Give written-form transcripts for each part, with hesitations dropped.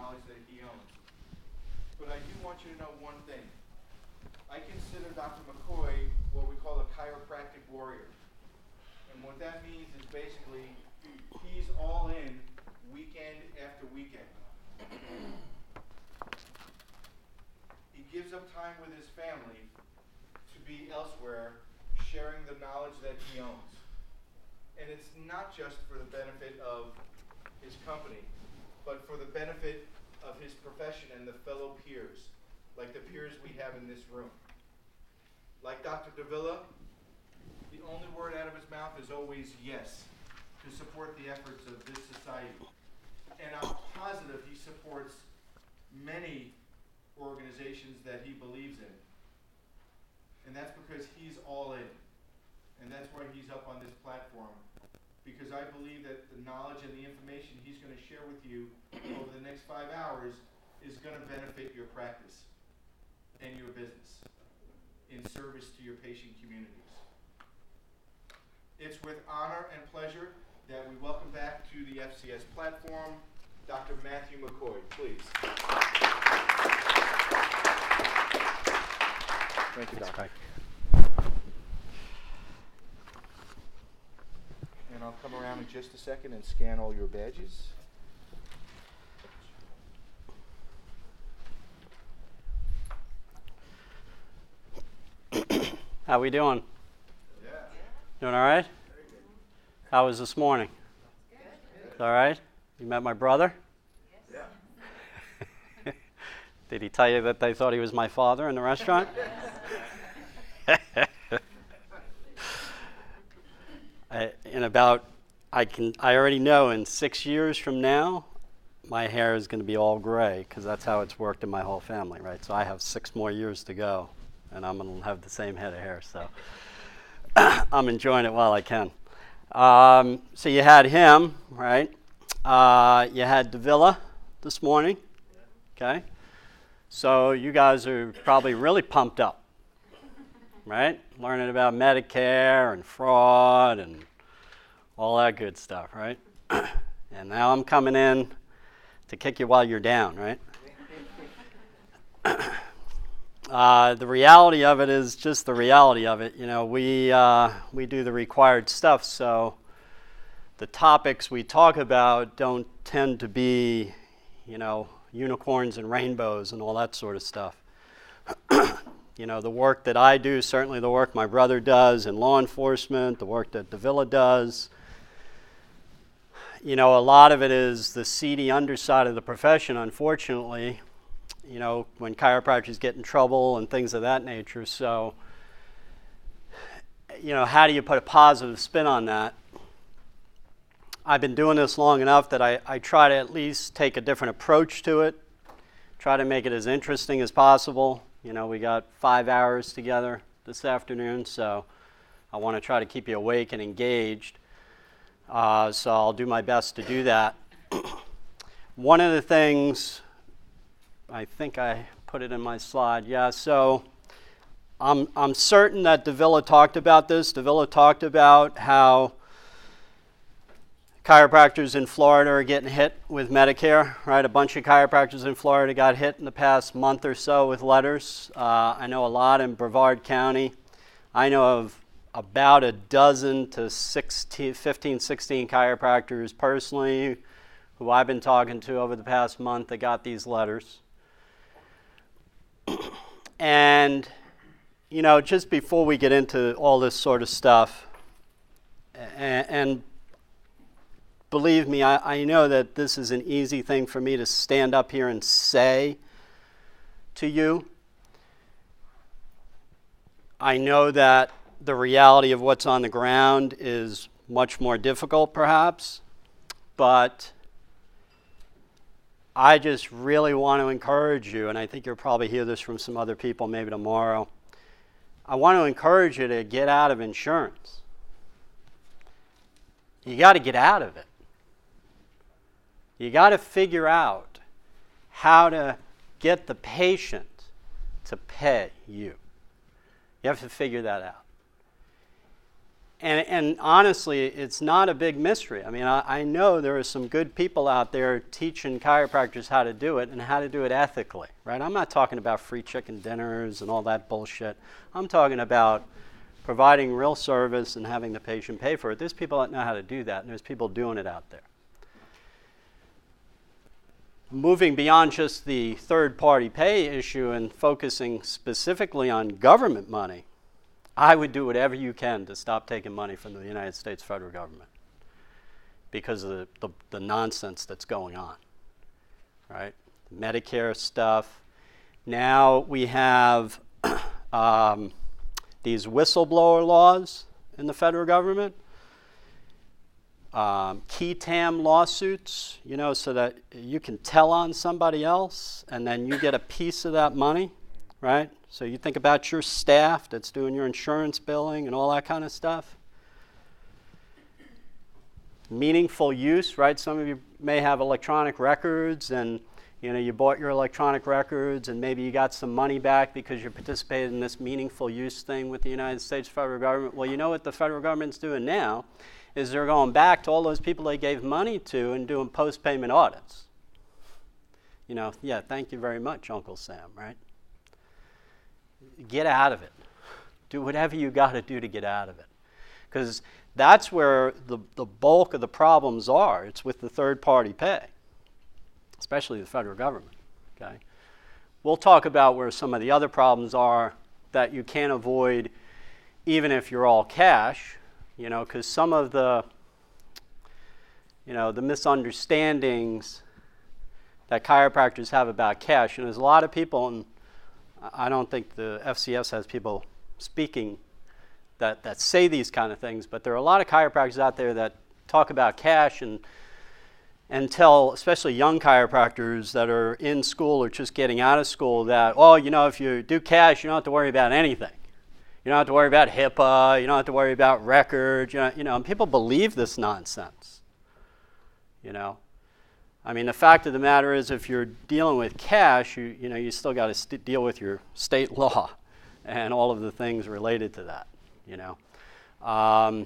knowledge that he owns. But I do want you to know one thing. I consider Dr. McCoy what we call a chiropractic warrior. And what that means is basically he's all in weekend after weekend. He gives up time with his family to be elsewhere, sharing the knowledge that he owns. And it's not just for the benefit of his company, but for the benefit of his profession and the fellow peers, like the peers we have in this room. Like Dr. Davila, the only word out of his mouth is always yes, to support the efforts of this society. And I'm positive he supports many organizations that he believes in. And that's because he's all in. And that's why he's up on this platform. Because I believe that the knowledge and the information he's going to share with you over the next 5 hours is going to benefit your practice and your business in service to your patient communities. It's with honor and pleasure that we welcome back to the FCS platform Dr. Matthew McCoy, please. Thank you, Doc. And I'll come around in just a second and scan all your badges. How we doing? Yeah. Doing all right? How was this morning? Good. All right? You met my brother? Yes. Yeah. Did he tell you that they thought he was my father in the restaurant? I already know in 6 years from now, my hair is going to be all gray because that's how it's worked in my whole family, right? So I have 6 more years to go, and I'm going to have the same head of hair. So I'm enjoying it while I can. So you had him, right? You had Davila this morning, okay? So you guys are probably really pumped up, right? Learning about Medicare and fraud and all that good stuff, right? And now I'm coming in to kick you while you're down, right? The reality of it is just the reality of it. You know, we do the required stuff, so the topics we talk about don't tend to be, you know, unicorns and rainbows and all that sort of stuff. You know, the work that I do, certainly the work my brother does in law enforcement, the work that Davila does, you know, a lot of it is the seedy underside of the profession, unfortunately, you know, when chiropractors get in trouble and things of that nature. So, you know, how do you put a positive spin on that? I've been doing this long enough that I try to at least take a different approach to it, try to make it as interesting as possible. You know, we got 5 hours together this afternoon, so I want to try to keep you awake and engaged. So I'll do my best to do that. One of the things, I think I put it in my slide. Yeah, so I'm certain that Davila talked about this. Davila talked about how chiropractors in Florida are getting hit with Medicare, right? A bunch of chiropractors in Florida got hit in the past month or so with letters. I know a lot in Brevard County. I know of about a dozen to 15, 16 chiropractors personally who I've been talking to over the past month that got these letters. And, you know, just before we get into all this sort of stuff, and believe me, I know that this is an easy thing for me to stand up here and say to you. I know that the reality of what's on the ground is much more difficult, perhaps, but I just really want to encourage you, and I think you'll probably hear this from some other people maybe tomorrow. I want to encourage you to get out of insurance. You got to get out of it. You got to figure out how to get the patient to pay you. You have to figure that out. And honestly, it's not a big mystery. I mean, I know there are some good people out there teaching chiropractors how to do it and how to do it ethically, right? I'm not talking about free chicken dinners and all that bullshit. I'm talking about providing real service and having the patient pay for it. There's people that know how to do that, and there's people doing it out there. Moving beyond just the third-party pay issue and focusing specifically on government money, I would do whatever you can to stop taking money from the United States federal government because of the nonsense that's going on, right? Medicare stuff. Now we have these whistleblower laws in the federal government, key tam lawsuits, you know, so that you can tell on somebody else and then you get a piece of that money, right? So you think about your staff that's doing your insurance billing and all that kind of stuff. Meaningful use, right? Some of you may have electronic records and, you know, you bought your electronic records and maybe you got some money back because you participated in this meaningful use thing with the United States federal government. Well, you know what the federal government's doing now is they're going back to all those people they gave money to and doing post-payment audits. You know, yeah, thank you very much, Uncle Sam, right? Get out of it. Do whatever you got to do to get out of it. Because that's where the bulk of the problems are. It's with the third-party pay, especially the federal government. Okay? We'll talk about where some of the other problems are that you can't avoid even if you're all cash, you know, because some of the, you know, the misunderstandings that chiropractors have about cash, and there's a lot of people in, I don't think the FCS has people speaking that say these kind of things, but there are a lot of chiropractors out there that talk about cash and tell, especially young chiropractors that are in school or just getting out of school, that, oh, you know, if you do cash, you don't have to worry about anything. You don't have to worry about HIPAA. You don't have to worry about records. You know, and people believe this nonsense, you know. I mean, the fact of the matter is, if you're dealing with cash, you know, you still got to deal with your state law and all of the things related to that, you know. And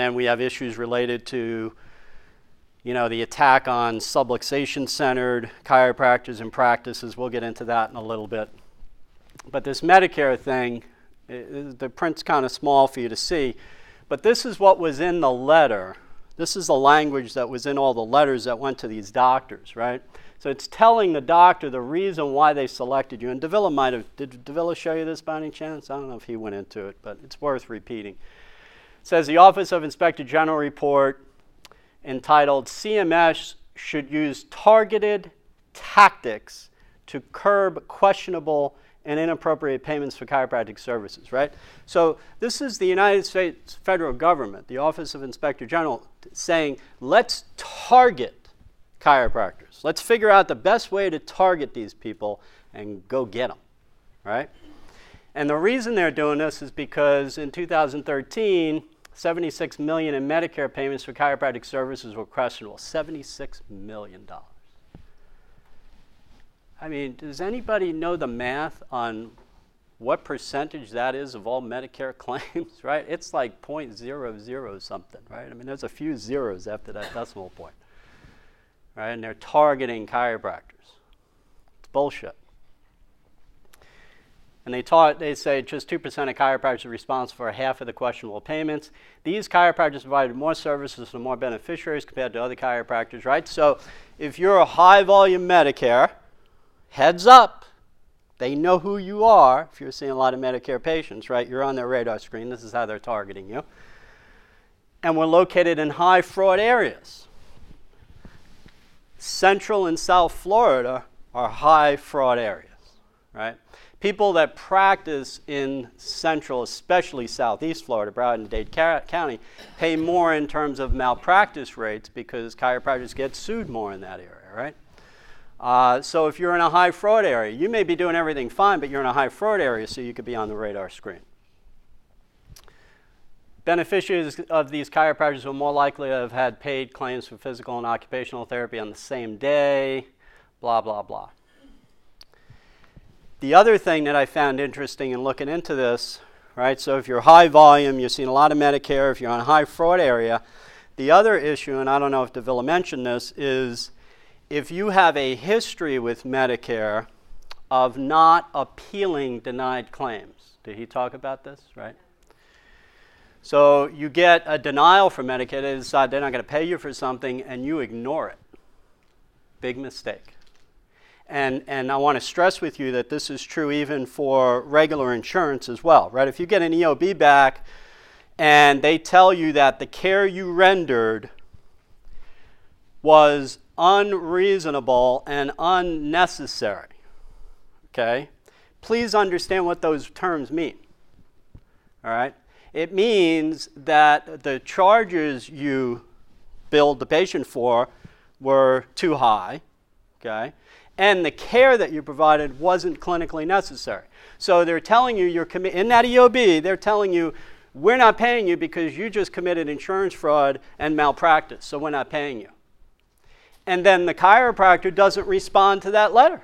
then we have issues related to, you know, the attack on subluxation-centered chiropractors and practices. We'll get into that in a little bit. But this Medicare thing, the print's kind of small for you to see, but this is what was in the letter. This is the language that was in all the letters that went to these doctors, right? So it's telling the doctor the reason why they selected you. And Davila might have, did Davila show you this by any chance? I don't know if he went into it, but it's worth repeating. It says the Office of Inspector General report entitled CMS should use targeted tactics to curb questionable and inappropriate payments for chiropractic services, right? So this is the United States federal government, the Office of Inspector General, saying, let's target chiropractors. Let's figure out the best way to target these people and go get them, right? And the reason they're doing this is because in 2013, 76 million in Medicare payments for chiropractic services were questionable, $76 million. I mean, does anybody know the math on what percentage that is of all Medicare claims, right? It's like 0.00 something, right? I mean, there's a few zeros after that decimal point, right? And they're targeting chiropractors. It's bullshit. And they say just 2% of chiropractors are responsible for half of the questionable payments. These chiropractors provided more services to more beneficiaries compared to other chiropractors, right? So if you're a high-volume Medicare, heads up, they know who you are. If you're seeing a lot of Medicare patients, right, you're on their radar screen. This is how they're targeting you. And we're located in high fraud areas. Central and South Florida are high fraud areas, right? People that practice in Central, especially Southeast Florida, Broward-Dade County, pay more in terms of malpractice rates because chiropractors get sued more in that area, right? So if you're in a high fraud area, you may be doing everything fine, but you're in a high fraud area, so you could be on the radar screen. Beneficiaries of these chiropractors are more likely to have had paid claims for physical and occupational therapy on the same day, blah, blah, blah. The other thing that I found interesting in looking into this right? So if you're high volume, you're seeing a lot of Medicare. If you're on a high fraud area, the other issue, and I don't know if Davila mentioned this, is if you have a history with Medicare of not appealing denied claims. Did he talk about this, right? So you get a denial from Medicare. They decide they're not going to pay you for something, and you ignore it. Big mistake. And I want to stress with you that this is true even for regular insurance as well, right? If you get an EOB back and they tell you that the care you rendered was unreasonable and unnecessary, okay? Please understand what those terms mean, all right? It means that the charges you billed the patient for were too high, okay? And the care that you provided wasn't clinically necessary. So they're telling you, in that EOB, they're telling you, we're not paying you because you just committed insurance fraud and malpractice, so we're not paying you. And then the chiropractor doesn't respond to that letter.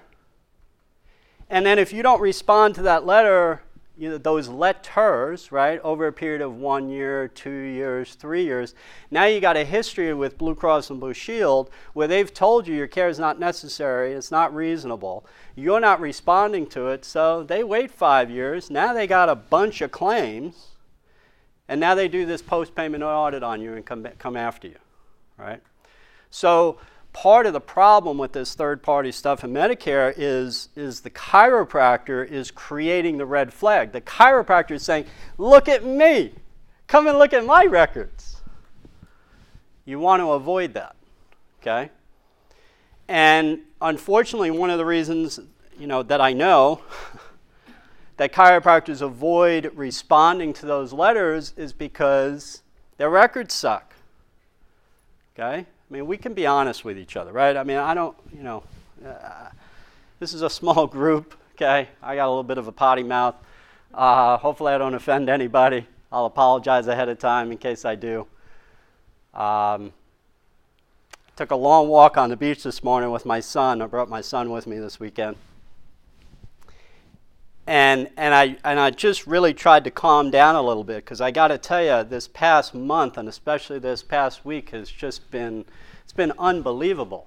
And then if you don't respond to that letter, you know, those letters, right, over a period of 1 year, 2 years, 3 years, now you got a history with Blue Cross and Blue Shield where they've told you your care is not necessary, it's not reasonable, you're not responding to it, so they wait 5 years, now they got a bunch of claims, and now they do this post-payment audit on you and come after you, right? So part of the problem with this third-party stuff in Medicare is the chiropractor is creating the red flag. The chiropractor is saying, look at me. Come and look at my records. You want to avoid that, okay? And unfortunately, one of the reasons, you know, that I know that chiropractors avoid responding to those letters is because their records suck, okay? I mean, we can be honest with each other, right? I mean, I don't, you know, this is a small group, okay? I got a little bit of a potty mouth. Hopefully I don't offend anybody. I'll apologize ahead of time in case I do. Took a long walk on the beach this morning with my son. I brought my son with me this weekend. And I just really tried to calm down a little bit, because I got to tell you, this past month and especially this past week has just been, it's been unbelievable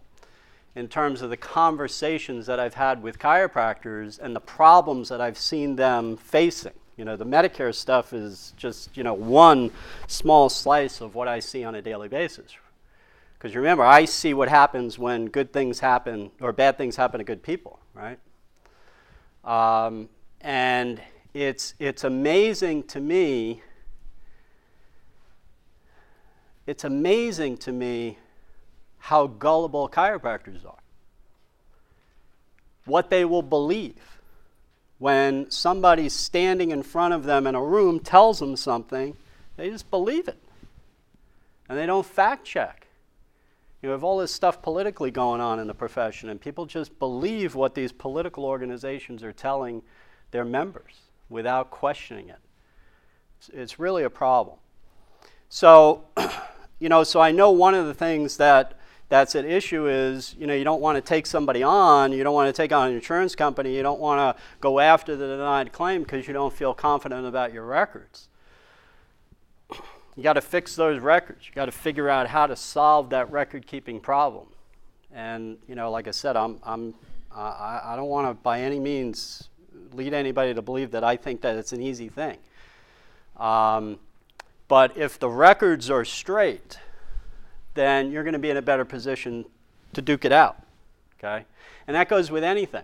in terms of the conversations that I've had with chiropractors and the problems that I've seen them facing. You know, the Medicare stuff is just, you know, one small slice of what I see on a daily basis. Because remember, I see what happens when good things happen or bad things happen to good people, right? And it's amazing to me, how gullible chiropractors are. What they will believe when somebody standing in front of them in a room tells them something, they just believe it. And they don't fact check. You have all this stuff politically going on in the profession, and people just believe what these political organizations are telling their members without questioning it. It's really a problem. So, you know, so I know one of the things that's at issue is, you know, you don't want to take somebody on, you don't want to take on an insurance company, you don't want to go after the denied claim because you don't feel confident about your records. You got to fix those records. You got to figure out how to solve that record-keeping problem. And you know, like I said, I don't want to by any means lead anybody to believe that I think that it's an easy thing. But if the records are straight, then you're going to be in a better position to duke it out. Okay, and that goes with anything.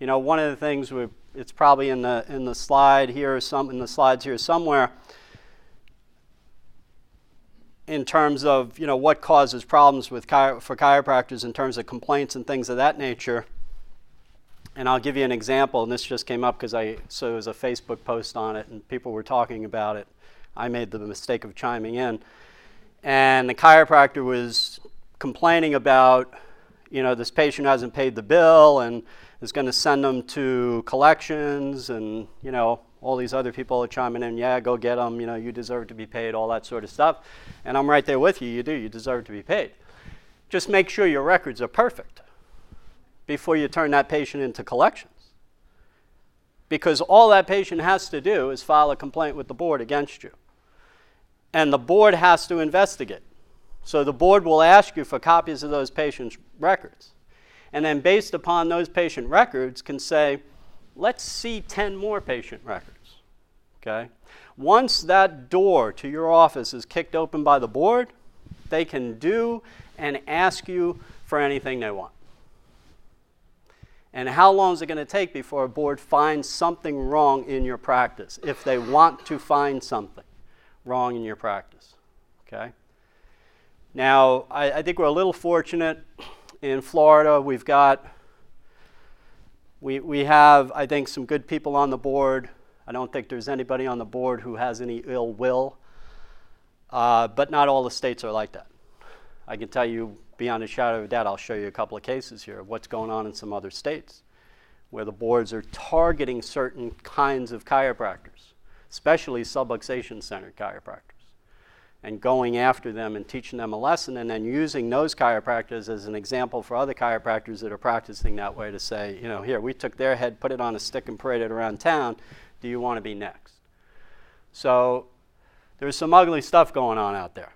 You know, one of the things it's probably in the slide here or in the slides here somewhere. In terms of, you know, what causes problems with for chiropractors in terms of complaints and things of that nature. And I'll give you an example, and this just came up because so it was a Facebook post on it and people were talking about it. I made the mistake of chiming in. And the chiropractor was complaining about, you know, this patient hasn't paid the bill and is going to send them to collections, and, you know, all these other people are chiming in, yeah, go get them, you know, you deserve to be paid, all that sort of stuff. And I'm right there with you, you deserve to be paid. Just make sure your records are perfect before you turn that patient into collections. because all that patient has to do is file a complaint with the board against you. And the board has to investigate. So the board will ask you for copies of those patients' records. And then based upon those patient records can say, let's see 10 more patient records, okay? Once that door to your office is kicked open by the board, they can do and ask you for anything they want. And how long is it going to take before a board finds something wrong in your practice, if they want to find something wrong in your practice, okay? Now, I think we're a little fortunate in Florida. We've got, we have, I think, some good people on the board. I don't think there's anybody on the board who has any ill will, but not all the states are like that. I can tell you beyond a shadow of a doubt, I'll show you a couple of cases here of what's going on in some other states where the boards are targeting certain kinds of chiropractors, especially subluxation-centered chiropractors, and going after them and teaching them a lesson and then using those chiropractors as an example for other chiropractors that are practicing that way to say, you know, here, we took their head, put it on a stick and paraded around town. Do you want to be next? So there's some ugly stuff going on out there.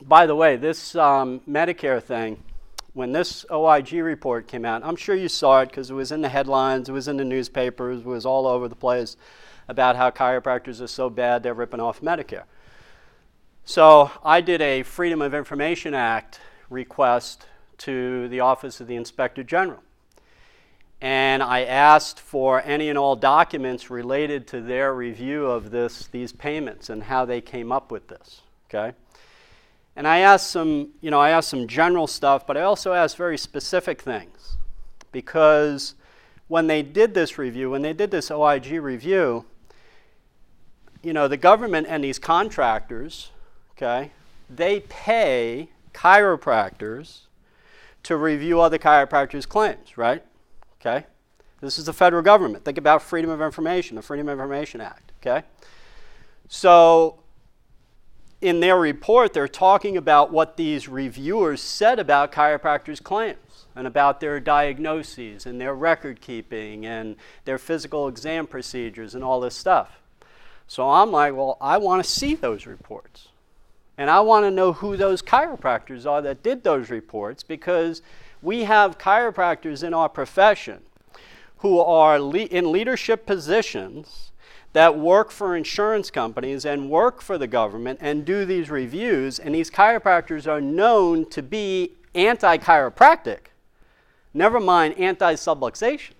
By the way, this Medicare thing, when this OIG report came out, I'm sure you saw it because it was in the headlines, it was in the newspapers, it was all over the place about how chiropractors are so bad they're ripping off Medicare. So I did a Freedom of Information Act request to the Office of the Inspector General. And I asked for any and all documents related to their review of these payments and how they came up with this, okay? And I asked some, you know, I asked some general stuff, but I also asked very specific things, because when they did this review, when they did this OIG review, you know, the government and these contractors, okay, they pay chiropractors to review other chiropractors' claims, right? Okay, this is the federal government. Think about Freedom of Information, the Freedom of Information Act, okay? So in their report, they're talking about what these reviewers said about chiropractors' claims and about their diagnoses and their record keeping and their physical exam procedures and all this stuff. So I'm like, well, I want to see those reports. And I want to know who those chiropractors are that did those reports, because we have chiropractors in our profession who are in leadership positions that work for insurance companies and work for the government and do these reviews, and these chiropractors are known to be anti-chiropractic, never mind anti-subluxation,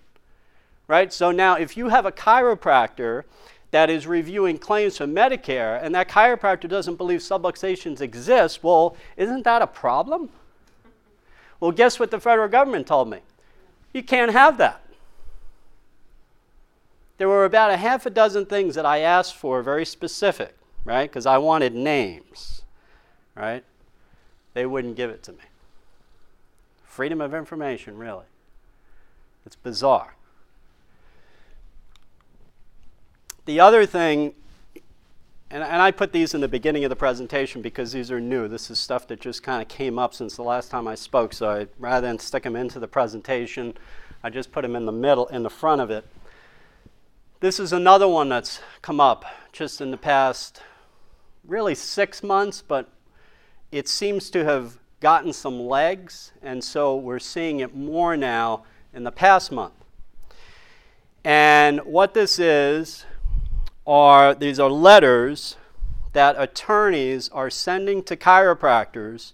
right? So now if you have a chiropractor that is reviewing claims for Medicare, and that chiropractor doesn't believe subluxations exist, well, isn't that a problem? Well, guess what the federal government told me? You can't have that. There were about a half a dozen things that I asked for, very specific, right? Because I wanted names, right? They wouldn't give it to me. Freedom of information, really. It's bizarre. The other thing, and I put these in the beginning of the presentation because these are new. This is stuff that just kind of came up since the last time I spoke. So rather than stick them into the presentation, I just put them in the middle, in the front of it. This is another one that's come up just in the past, really 6 months, but it seems to have gotten some legs, and so we're seeing it more now in the past month. And what this is, these are letters that attorneys are sending to chiropractors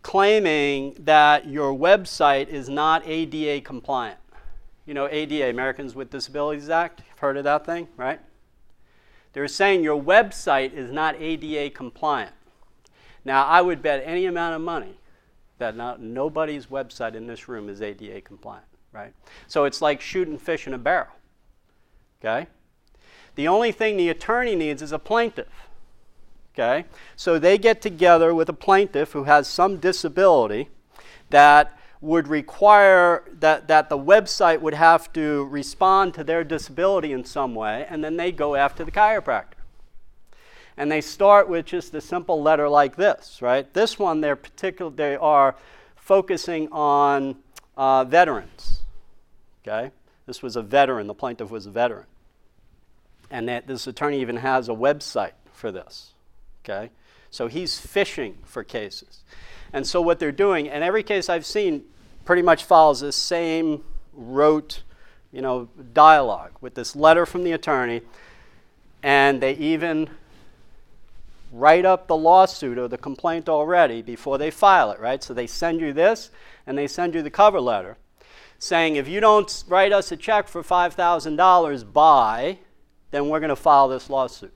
claiming that your website is not ADA compliant. You know, ADA, Americans with Disabilities Act, you've heard of that thing, right? They're saying your website is not ADA compliant. Now, I would bet any amount of money that nobody's website in this room is ADA compliant, right? So it's like shooting fish in a barrel, okay? The only thing the attorney needs is a plaintiff, okay? So they get together with a plaintiff who has some disability that would require that the website would have to respond to their disability in some way, and then they go after the chiropractor. And they start with just a simple letter like this, right? This one, they are focusing on veterans, okay? This was a veteran. The plaintiff was a veteran. And that this attorney even has a website for this, okay? So he's fishing for cases. And so what they're doing, and every case I've seen pretty much follows this same rote, you know, dialogue with this letter from the attorney, and they even write up the lawsuit or the complaint already before they file it, right? So they send you this, and they send you the cover letter saying, if you don't write us a check for $5,000 by, then we're going to file this lawsuit.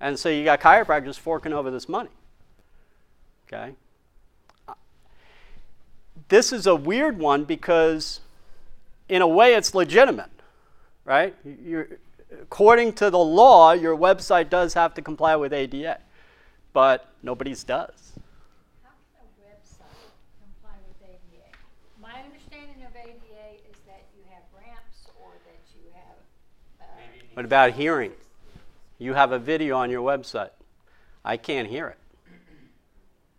And so you got chiropractors forking over this money, okay? This is a weird one because in a way it's legitimate, right? According to the law, your website does have to comply with ADA, but nobody's does. How can a website comply with ADA? My understanding of ADA is that you have ramps or that you have... What about hearing? You have a video on your website. I can't hear it.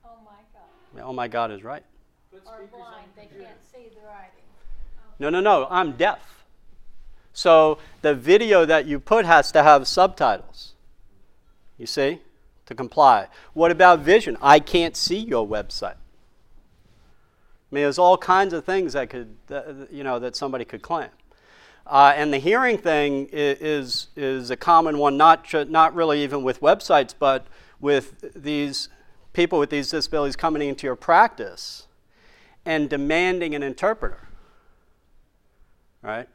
Oh, my God. Oh, my God is right. Or blind. They can't see the writing. Oh. No. I'm deaf. So the video that you put has to have subtitles, you see, to comply. What about vision? I can't see your website. I mean, there's all kinds of things that could, that somebody could claim. And the hearing thing is a common one, not really even with websites, but with these people with these disabilities coming into your practice and demanding an interpreter, right?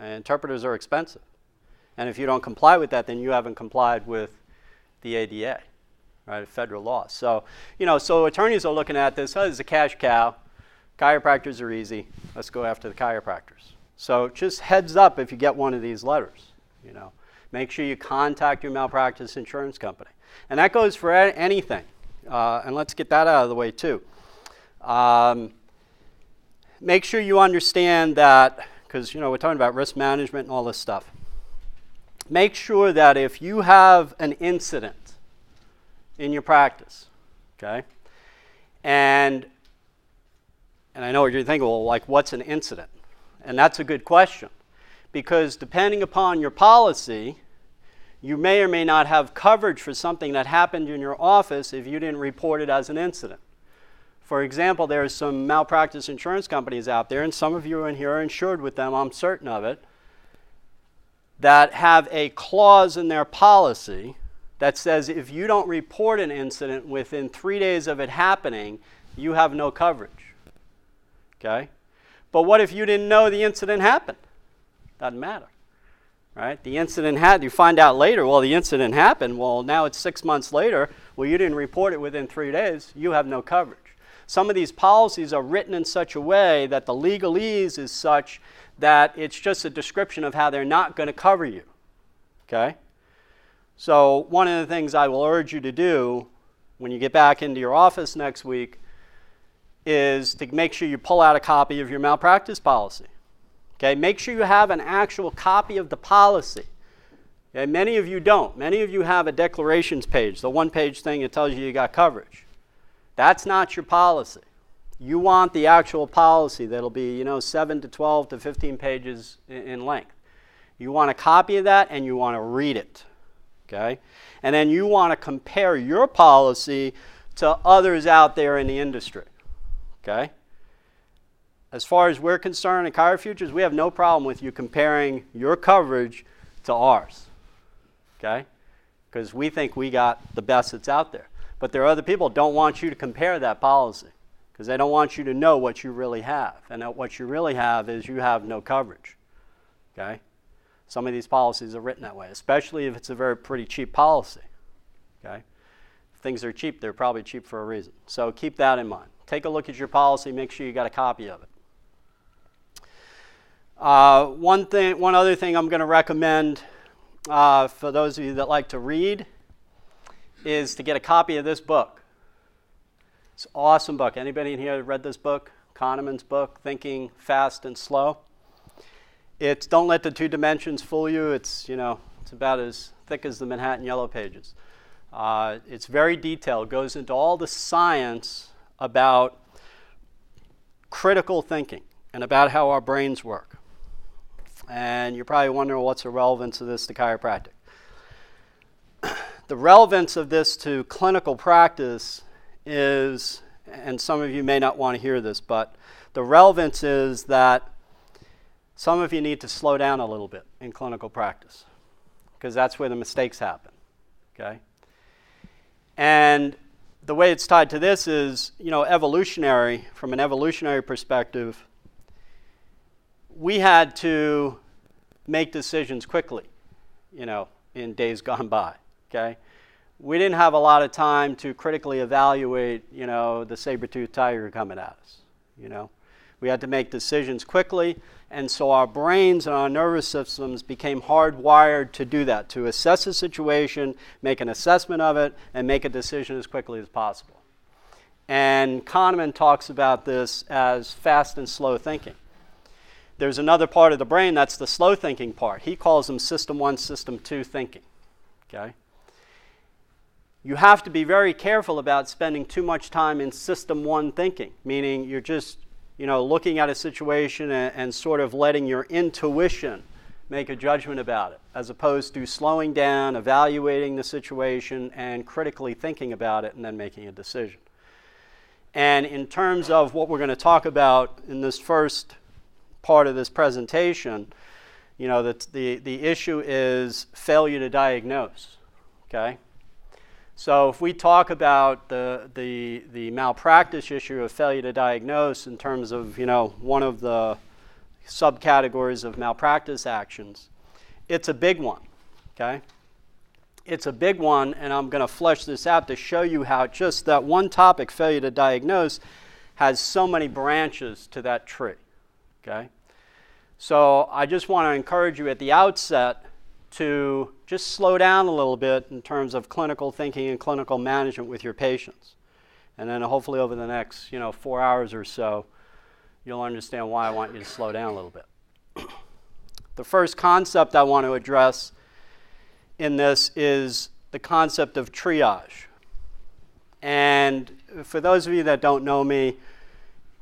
And interpreters are expensive. And if you don't comply with that, then you haven't complied with the ADA, right, federal law. So, so attorneys are looking at this, this is a cash cow. Chiropractors are easy. Let's go after the chiropractors. So just heads up if you get one of these letters, Make sure you contact your malpractice insurance company. And that goes for anything. And let's get that out of the way, too. Make sure you understand that, because, we're talking about risk management and all this stuff. Make sure that if you have an incident in your practice, okay, and I know what you're thinking, well, like, what's an incident? And that's a good question, because depending upon your policy, you may or may not have coverage for something that happened in your office if you didn't report it as an incident. For example, there's some malpractice insurance companies out there, and some of you in here are insured with them, I'm certain of it, that have a clause in their policy that says if you don't report an incident within 3 days of it happening, you have no coverage, okay? But what if you didn't know the incident happened? Doesn't matter, right? The incident happened. You find out later, well, the incident happened. Well, now it's 6 months later. Well, you didn't report it within 3 days. You have no coverage. Some of these policies are written in such a way that the legalese is such that it's just a description of how they're not going to cover you, okay? So one of the things I will urge you to do when you get back into your office next week is to make sure you pull out a copy of your malpractice policy. Okay, make sure you have an actual copy of the policy. Okay, many of you don't. Many of you have a declarations page, the one-page thing that tells you got coverage. That's not your policy. You want the actual policy that'll be, 7 to 12 to 15 pages in length. You want a copy of that and you want to read it, okay? And then you want to compare your policy to others out there in the industry. Okay. As far as we're concerned at Chiro Futures, we have no problem with you comparing your coverage to ours, okay? Because we think we got the best that's out there. But there are other people who don't want you to compare that policy because they don't want you to know what you really have. And what you really have is you have no coverage, okay? Some of these policies are written that way, especially if it's a very pretty cheap policy, okay? If things are cheap, they're probably cheap for a reason. So keep that in mind. Take a look at your policy. Make sure you got a copy of it. One other thing I'm going to recommend for those of you that like to read is to get a copy of this book. It's an awesome book. Anybody in here read this book? Kahneman's book, Thinking Fast and Slow. It's Don't Let the Two Dimensions Fool You. It's it's about as thick as the Manhattan Yellow Pages. It's very detailed. Goes into all the science about critical thinking. and about how our brains work. And you're probably wondering, what's the relevance of this to chiropractic? The relevance of this to clinical practice is, and some of you may not want to hear this, but the relevance is that some of you need to slow down a little bit in clinical practice, because that's where the mistakes happen, okay? And the way it's tied to this is, you know, evolutionary, from an evolutionary perspective, we had to make decisions quickly, you know, in days gone by, okay? We didn't have a lot of time to critically evaluate, you know, the saber-toothed tiger coming at us, you know? We had to make decisions quickly, and so our brains and our nervous systems became hardwired to do that, to assess a situation, make an assessment of it, and make a decision as quickly as possible. And Kahneman talks about this as fast and slow thinking. There's another part of the brain that's the slow thinking part. He calls them system one, system two thinking, okay? You have to be very careful about spending too much time in system one thinking, meaning you're just, you know, looking at a situation and sort of letting your intuition make a judgment about it, as opposed to slowing down, evaluating the situation, and critically thinking about it and then making a decision. And in terms of what we're going to talk about in this first part of this presentation, you know, the issue is failure to diagnose, okay? So if we talk about the malpractice issue of failure to diagnose in terms of, you know, one of the subcategories of malpractice actions, it's a big one, okay? It's a big one, and I'm going to flesh this out to show you how just that one topic, failure to diagnose, has so many branches to that tree, okay? So I just want to encourage you at the outset to just slow down a little bit in terms of clinical thinking and clinical management with your patients. And then hopefully over the next, you know, 4 hours or so, you'll understand why I want you to slow down a little bit. The first concept I want to address in this is the concept of triage. And for those of you that don't know me,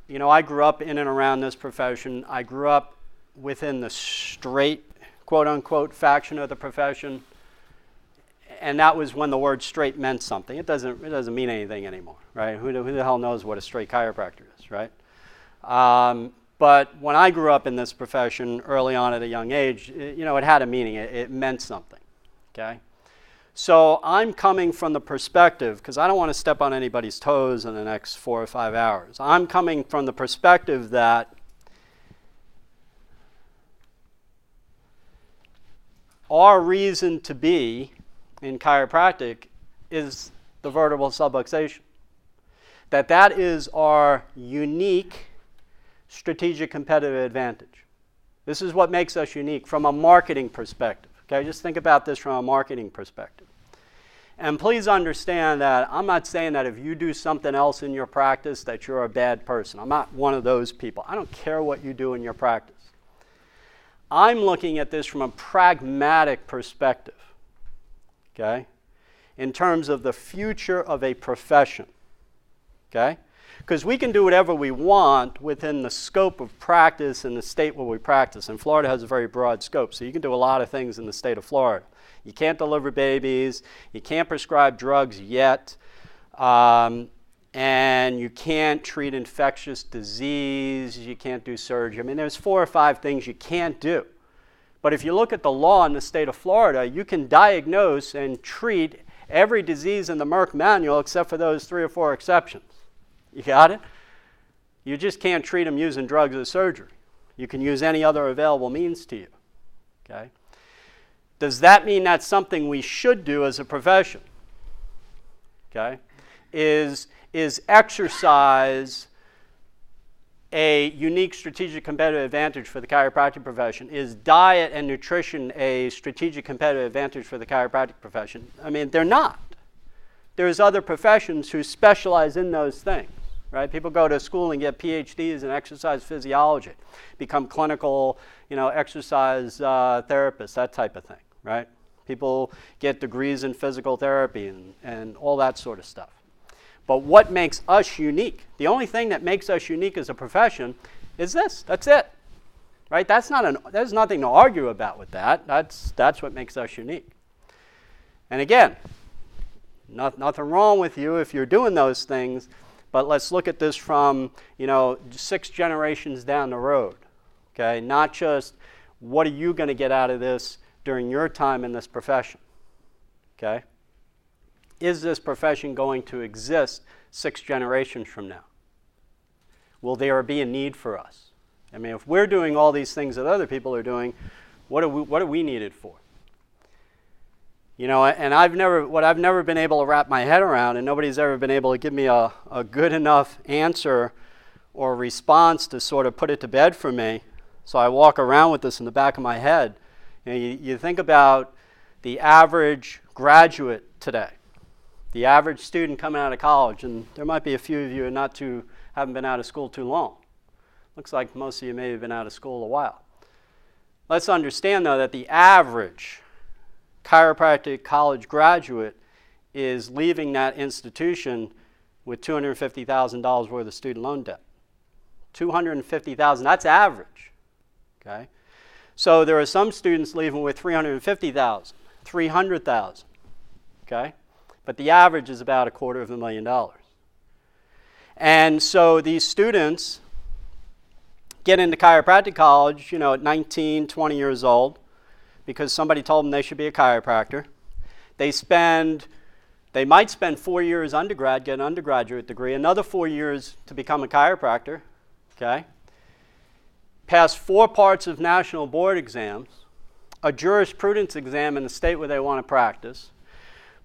you know, I grew up in and around this profession. I grew up within the straight, quote-unquote, faction of the profession, and that was when the word straight meant something. It doesn't mean anything anymore, right? Who the hell knows what a straight chiropractor is, right? But when I grew up in this profession early on at a young age, it, you know, it had a meaning. It meant something, okay? So I'm coming from the perspective, because I don't want to step on anybody's toes in the next 4 or 5 hours. I'm coming from the perspective that our reason to be in chiropractic is the vertebral subluxation. That is our unique strategic competitive advantage. This is what makes us unique from a marketing perspective. Okay, just think about this from a marketing perspective. And please understand that I'm not saying that if you do something else in your practice that you're a bad person. I'm not one of those people. I don't care what you do in your practice. I'm looking at this from a pragmatic perspective, okay, in terms of the future of a profession, okay? Because we can do whatever we want within the scope of practice in the state where we practice. And Florida has a very broad scope, so you can do a lot of things in the state of Florida. You can't deliver babies, you can't prescribe drugs yet, and you can't treat infectious disease, you can't do surgery. I mean, there's 4 or 5 things you can't do. But if you look at the law in the state of Florida, you can diagnose and treat every disease in the Merck manual except for those 3 or 4 exceptions. You got it? You just can't treat them using drugs or surgery. You can use any other available means to you, okay? Does that mean that's something we should do as a profession, okay? Is exercise a unique strategic competitive advantage for the chiropractic profession? Is diet and nutrition a strategic competitive advantage for the chiropractic profession? I mean, they're not. There's other professions who specialize in those things, right? People go to school and get PhDs in exercise physiology, become clinical, you know, exercise therapists, that type of thing, right? People get degrees in physical therapy and all that sort of stuff. But what makes us unique? The only thing that makes us unique as a profession is this. That's it. Right? There's nothing to argue about with that. That's what makes us unique. And again, nothing wrong with you if you're doing those things, but let's look at this from, 6 generations down the road. Okay? Not just what are you going to get out of this during your time in this profession. Okay? Is this profession going to exist 6 generations from now? Will there be a need for us? I mean, if we're doing all these things that other people are doing, what are we needed for? And I've never been able to wrap my head around, and nobody's ever been able to give me a good enough answer or response to sort of put it to bed for me. So I walk around with this in the back of my head. You think about the average graduate today, the average student coming out of college, and there might be a few of you haven't been out of school too long. Looks like most of you may have been out of school a while. Let's understand, though, that the average chiropractic college graduate is leaving that institution with $250,000 worth of student loan debt. $250,000, that's average. Okay? So there are some students leaving with $350,000, $300,000. Okay? But the average is about $250,000. And so these students get into chiropractic college, at 19, 20 years old, because somebody told them they should be a chiropractor. They might spend 4 years undergrad, get an undergraduate degree, another 4 years to become a chiropractor, okay? Pass 4 parts of national board exams, a jurisprudence exam in the state where they want to practice,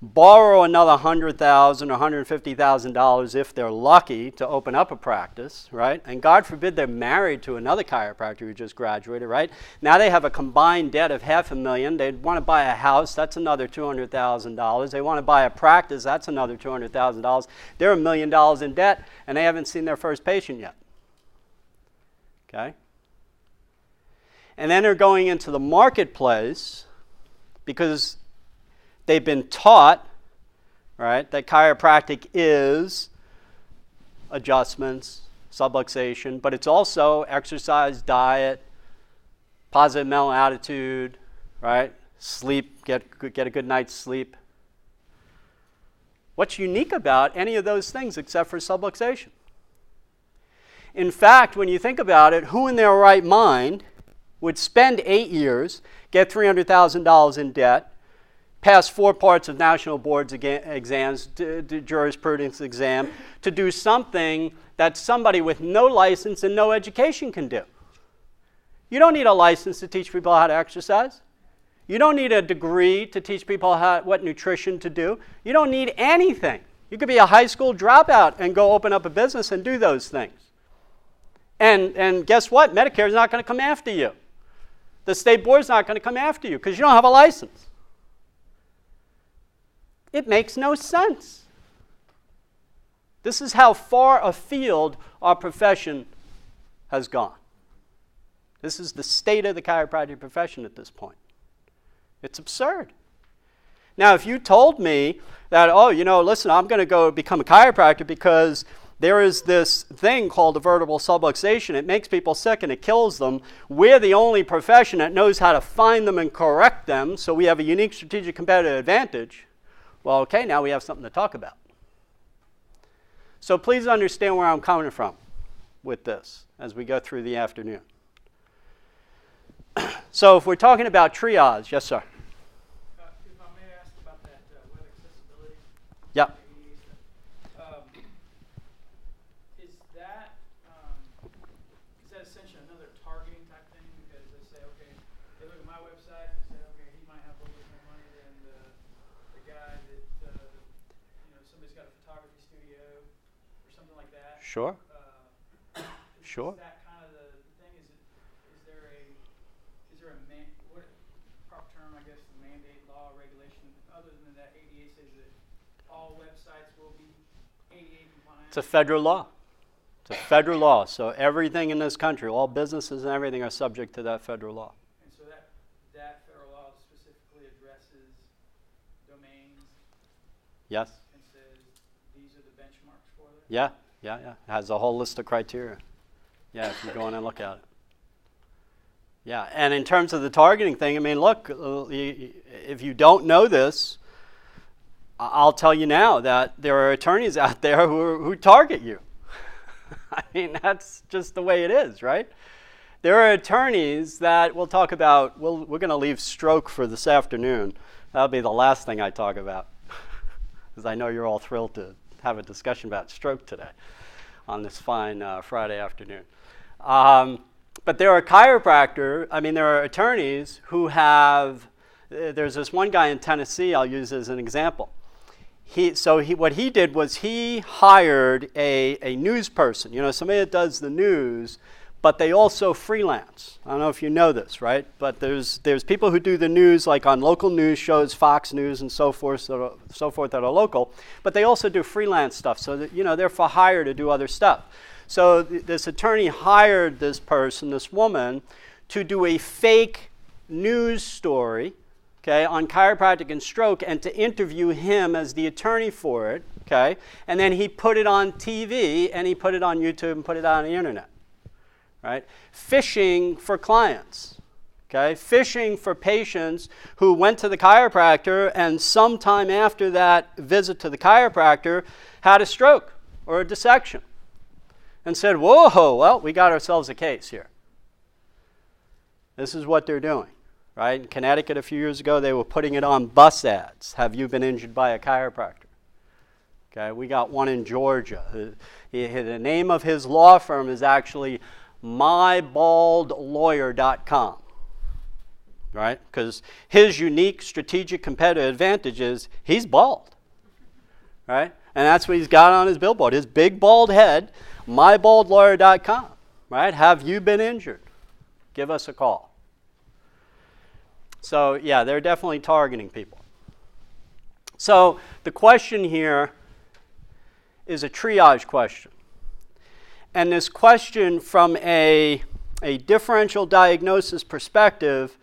borrow another $100,000 or $150,000 if they're lucky to open up a practice, right? And God forbid they're married to another chiropractor who just graduated, right? Now they have a combined debt of $500,000. They'd want to buy a house. That's another $200,000. They want to buy a practice. That's another $200,000. They're $1 million in debt, and they haven't seen their first patient yet, okay? And then they're going into the marketplace because they've been taught, right, that chiropractic is adjustments, subluxation, but it's also exercise, diet, positive mental attitude, right? Sleep, get a good night's sleep. What's unique about any of those things except for subluxation? In fact, when you think about it, who in their right mind would spend 8 years, get $300,000 in debt, pass 4 parts of national board exams, jurisprudence exam, to do something that somebody with no license and no education can do? You don't need a license to teach people how to exercise. You don't need a degree to teach people what nutrition to do. You don't need anything. You could be a high school dropout and go open up a business and do those things. And guess what? Medicare is not going to come after you. The state board is not going to come after you because you don't have a license. It makes no sense. This is how far afield our profession has gone. This is the state of the chiropractic profession at this point. It's absurd. Now, if you told me that, listen, I'm going to go become a chiropractor because there is this thing called a vertebral subluxation. It makes people sick and it kills them. We're the only profession that knows how to find them and correct them, so we have a unique strategic competitive advantage. Well, okay, now we have something to talk about. So please understand where I'm coming from with this as we go through the afternoon. So if we're talking about triage, yes, sir? If I may ask about that web accessibility. Yeah. Is that essentially another targeting type thing? Because they say, okay, they look at my website and say, okay, he might have a little more money than somebody's got a photography studio or something like that. Sure. Sure. Is that kind of the thing? Is there a proper term, I guess, mandate, law, regulation, other than that ADA says that all websites will be ADA compliant? It's a federal law. It's a federal law. So everything in this country, all businesses and everything, are subject to that federal law. And so that federal law specifically addresses domains. Yes. Yeah, it has a whole list of criteria. Yeah, if you go in and look at it. Yeah, and in terms of the targeting thing, I mean, look, if you don't know this, I'll tell you now that there are attorneys out there who target you. I mean, that's just the way it is, right? There are attorneys that we'll talk about. We're going to leave stroke for this afternoon. That'll be the last thing I talk about, because I know you're all thrilled to have a discussion about stroke today on this fine Friday afternoon. But there are attorneys who have, there's this one guy in Tennessee I'll use as an example. What he did was he hired a news person, somebody that does the news, but they also freelance. I don't know if you know this, right? But there's people who do the news, like on local news shows, Fox News and so forth that are local, but they also do freelance stuff. So that, they're for hire to do other stuff. So this attorney hired this person, this woman, to do a fake news story, okay, on chiropractic and stroke, and to interview him as the attorney for it, okay? And then he put it on TV, and he put it on YouTube, and put it on the internet, right? Fishing for clients, okay? Fishing for patients who went to the chiropractor and sometime after that visit to the chiropractor had a stroke or a dissection, and said, whoa, well, we got ourselves a case here. This is what they're doing, right? In Connecticut a few years ago, they were putting it on bus ads. Have you been injured by a chiropractor? Okay, we got one in Georgia. The name of his law firm is actually MyBaldLawyer.com, right? Because his unique strategic competitive advantage is he's bald, right? And that's what he's got on his billboard, his big bald head. MyBaldLawyer.com, right? Have you been injured? Give us a call. So, yeah, they're definitely targeting people. So the question here is a triage question. And this question from a differential diagnosis perspective,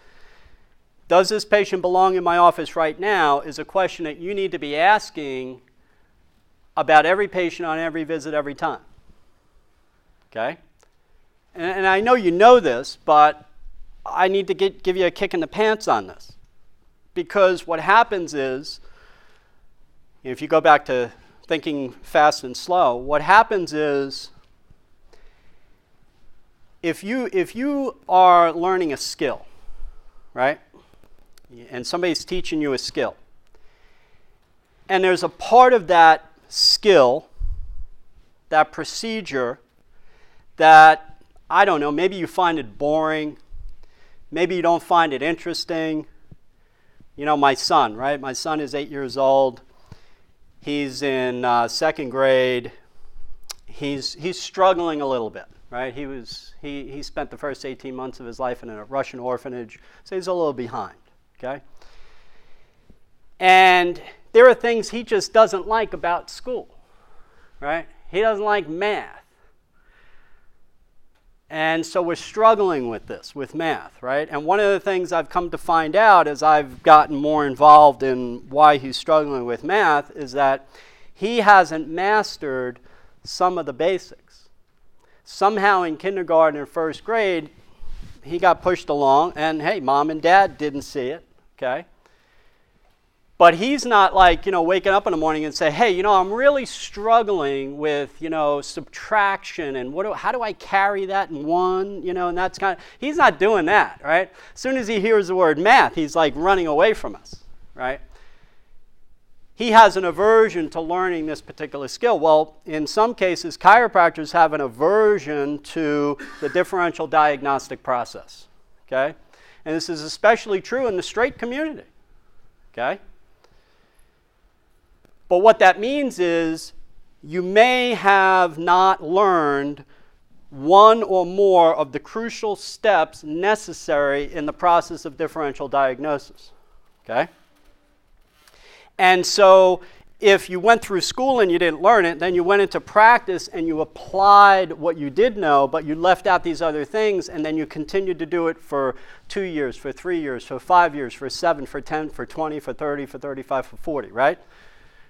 does this patient belong in my office right now, is a question that you need to be asking about every patient on every visit every time. Okay, and I know you know this, but I need to give you a kick in the pants on this, because what happens is, if you go back to Thinking Fast and Slow, what happens is, if you are learning a skill, right, and somebody's teaching you a skill, and there's a part of that skill, that procedure, that, I don't know, maybe you find it boring, maybe you don't find it interesting. My son, right? My son is 8 years old. He's in second grade. He's struggling a little bit, right? He spent the first 18 months of his life in a Russian orphanage, so he's a little behind, okay? And there are things he just doesn't like about school, right? He doesn't like math. And so we're struggling with this, with math, right? And one of the things I've come to find out as I've gotten more involved in why he's struggling with math is that he hasn't mastered some of the basics. Somehow in kindergarten and first grade, he got pushed along, and hey, mom and dad didn't see it, okay? But he's not like, waking up in the morning and say, hey, I'm really struggling with, subtraction, and how do I carry that in one, and that's he's not doing that, right? As soon as he hears the word math, he's like running away from us, right? He has an aversion to learning this particular skill. Well, in some cases, chiropractors have an aversion to the differential diagnostic process, okay? And this is especially true in the straight community, okay? But what that means is you may have not learned one or more of the crucial steps necessary in the process of differential diagnosis, okay? And so if you went through school and you didn't learn it, then you went into practice and you applied what you did know, but you left out these other things, and then you continued to do it for 2 years, for 3 years, for 5 years, for 7, for 10, for 20, for 30, for 35, for 40, right?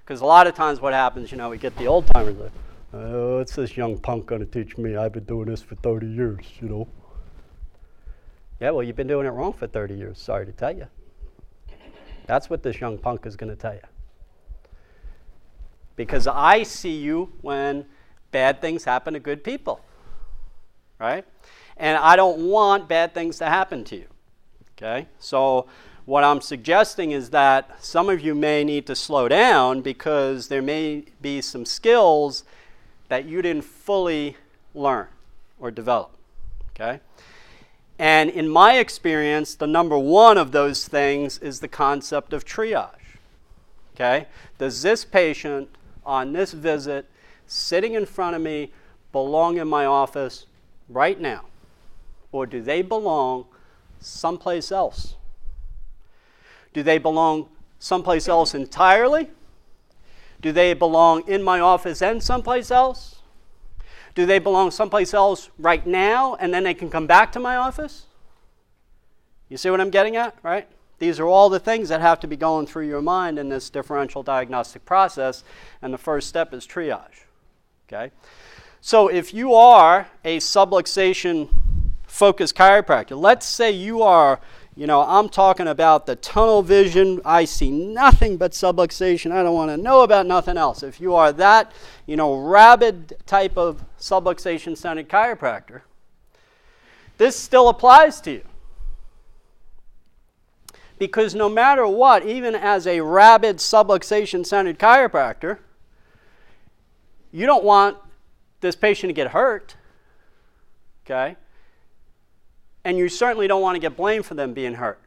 Because a lot of times what happens, we get the old timers, What's this young punk going to teach me? I've been doing this for 30 years, you know. Yeah, well, you've been doing it wrong for 30 years, sorry to tell you. That's what this young punk is going to tell you. Because I see you when bad things happen to good people, right? And I don't want bad things to happen to you, okay? So what I'm suggesting is that some of you may need to slow down because there may be some skills that you didn't fully learn or develop, okay? And in my experience, the number one of those things is the concept of triage, okay? Does this patient on this visit sitting in front of me belong in my office right now? Or do they belong someplace else? Do they belong someplace else entirely? Do they belong in my office and someplace else? Do they belong someplace else right now and then they can come back to my office? You see what I'm getting at, right? These are all the things that have to be going through your mind in this differential diagnostic process, and the first step is triage, okay? So if you are a subluxation-focused chiropractor, let's say you are, you know, I'm talking about the tunnel vision, I see nothing but subluxation, I don't want to know about nothing else. If you are that, you know, rabid type of subluxation-centered chiropractor, this still applies to you. Because no matter what, even as a rabid subluxation-centered chiropractor, you don't want this patient to get hurt, okay? And you certainly don't want to get blamed for them being hurt.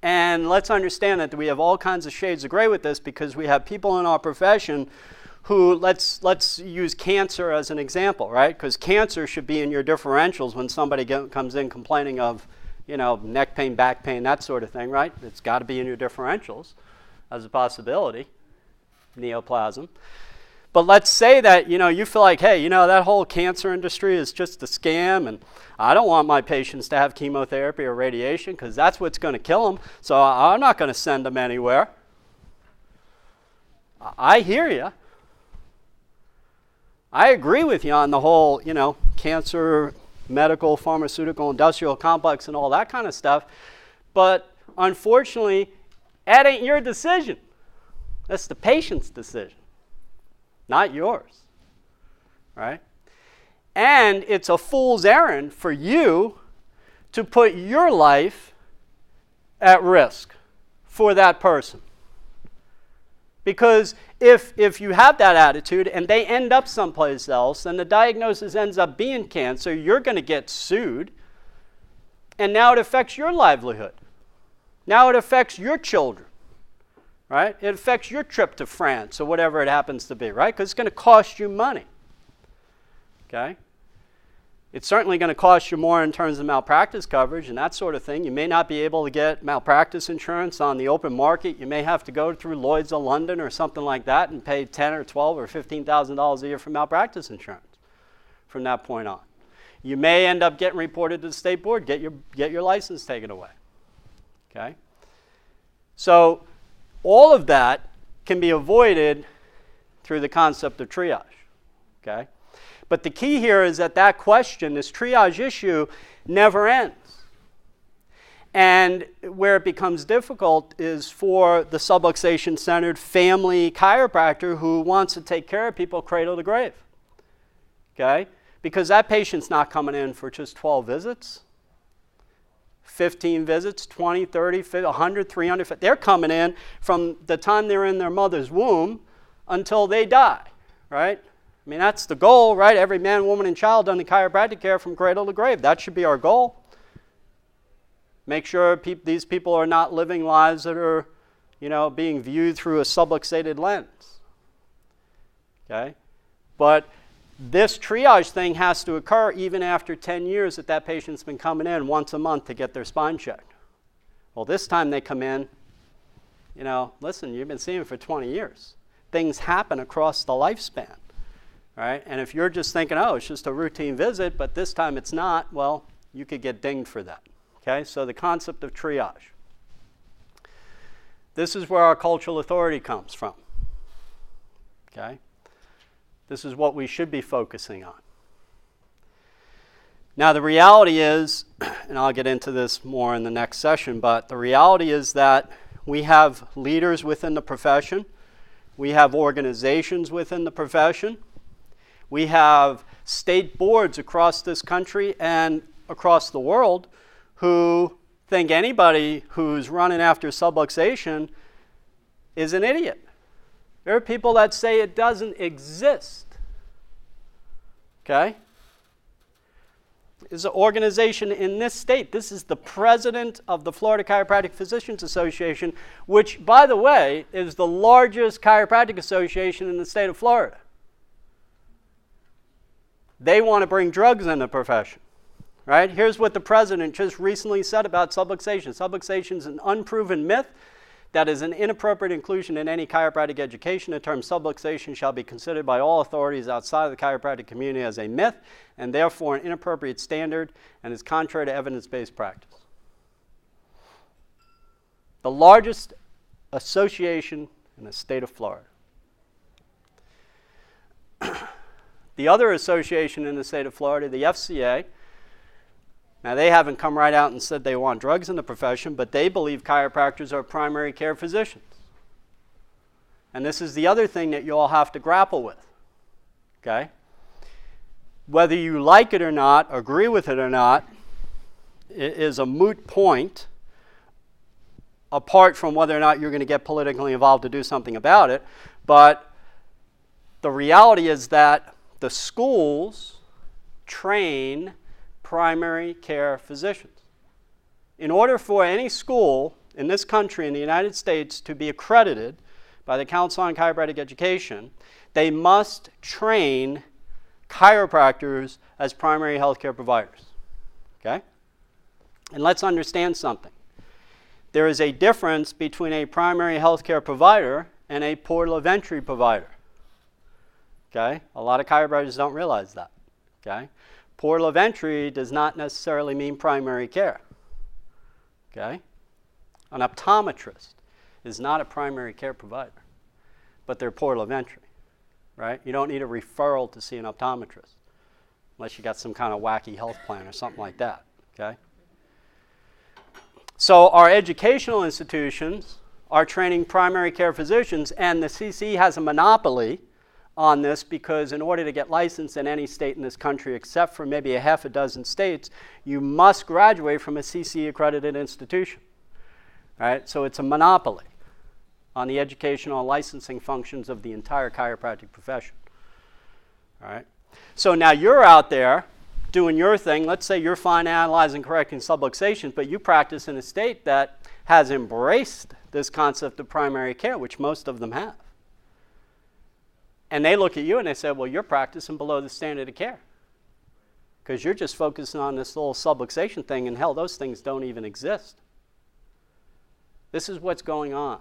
And let's understand that we have all kinds of shades of gray with this because we have people in our profession who, let's use cancer as an example, right? Because cancer should be in your differentials when somebody comes in complaining of, you know, neck pain, back pain, that sort of thing, right? It's got to be in your differentials as a possibility, neoplasm. But let's say that, you know, you feel like, hey, you know, that whole cancer industry is just a scam, and I don't want my patients to have chemotherapy or radiation because that's what's going to kill them, so I'm not going to send them anywhere. I hear you. I agree with you on the whole, you know, cancer, medical, pharmaceutical, industrial complex, and all that kind of stuff, but unfortunately, that ain't your decision. That's the patient's decision. Not yours, right? And it's a fool's errand for you to put your life at risk for that person. Because if you have that attitude and they end up someplace else and the diagnosis ends up being cancer, you're going to get sued. And now it affects your livelihood. Now it affects your children. Right? It affects your trip to France or whatever it happens to be, right? Because it's going to cost you money, okay? It's certainly going to cost you more in terms of malpractice coverage and that sort of thing. You may not be able to get malpractice insurance on the open market. You may have to go through Lloyd's of London or something like that and pay $10 or $12 or $15,000 a year for malpractice insurance from that point on. You may end up getting reported to the state board, get your license taken away, okay? So all of that can be avoided through the concept of triage, okay? But the key here is that that question, this triage issue, never ends. And where it becomes difficult is for the subluxation-centered family chiropractor who wants to take care of people cradle to grave, okay? Because that patient's not coming in for just 12 visits. 15 visits, 20, 30, 50, 100, 300. 50. They're coming in from the time they're in their mother's womb until they die, right? I mean, that's the goal, right? Every man, woman, and child under chiropractic care from cradle to grave. That should be our goal. Make sure these people are not living lives that are, you know, being viewed through a subluxated lens, okay? But this triage thing has to occur even after 10 years that that patient's been coming in once a month to get their spine checked. Well, this time they come in, you know, listen, you've been seeing it for 20 years. Things happen across the lifespan, right? And if you're just thinking, oh, it's just a routine visit, but this time it's not, well, you could get dinged for that, okay? So the concept of triage. This is where our cultural authority comes from, okay? This is what we should be focusing on. Now, the reality is, and I'll get into this more in the next session, but the reality is that we have leaders within the profession. We have organizations within the profession. We have state boards across this country and across the world who think anybody who's running after subluxation is an idiot. There are people that say it doesn't exist. Okay? Is an organization in this state. This is the president of the Florida Chiropractic Physicians Association, which, by the way, is the largest chiropractic association in the state of Florida. They want to bring drugs into the profession, right? Here's what the president just recently said about subluxation. Subluxation is an unproven myth that is an inappropriate inclusion in any chiropractic education. The term subluxation shall be considered by all authorities outside of the chiropractic community as a myth and therefore an inappropriate standard and is contrary to evidence-based practice. The largest association in the state of Florida. The other association in the state of Florida, the FCA, now, they haven't come right out and said they want drugs in the profession, but they believe chiropractors are primary care physicians. And this is the other thing that you all have to grapple with, okay? Whether you like it or not, agree with it or not, it is a moot point, apart from whether or not you're going to get politically involved to do something about it. But the reality is that the schools train primary care physicians. In order for any school in this country, in the United States, to be accredited by the Council on Chiropractic Education, they must train chiropractors as primary health care providers. Okay? And let's understand something. There is a difference between a primary health care provider and a portal of entry provider. Okay? A lot of chiropractors don't realize that. Okay? Portal of entry does not necessarily mean primary care, okay? An optometrist is not a primary care provider, but they're portal of entry, right? You don't need a referral to see an optometrist unless you got some kind of wacky health plan or something like that, okay? So our educational institutions are training primary care physicians, and the CC has a monopoly on this, because in order to get licensed in any state in this country, except for maybe a half a dozen states, you must graduate from a CC accredited institution. All right? So it's a monopoly on the educational licensing functions of the entire chiropractic profession. All right? So now you're out there doing your thing. Let's say you're fine analyzing, correcting subluxations, but you practice in a state that has embraced this concept of primary care, which most of them have. And they look at you and they say, well, you're practicing below the standard of care because you're just focusing on this little subluxation thing, and hell, those things don't even exist. This is what's going on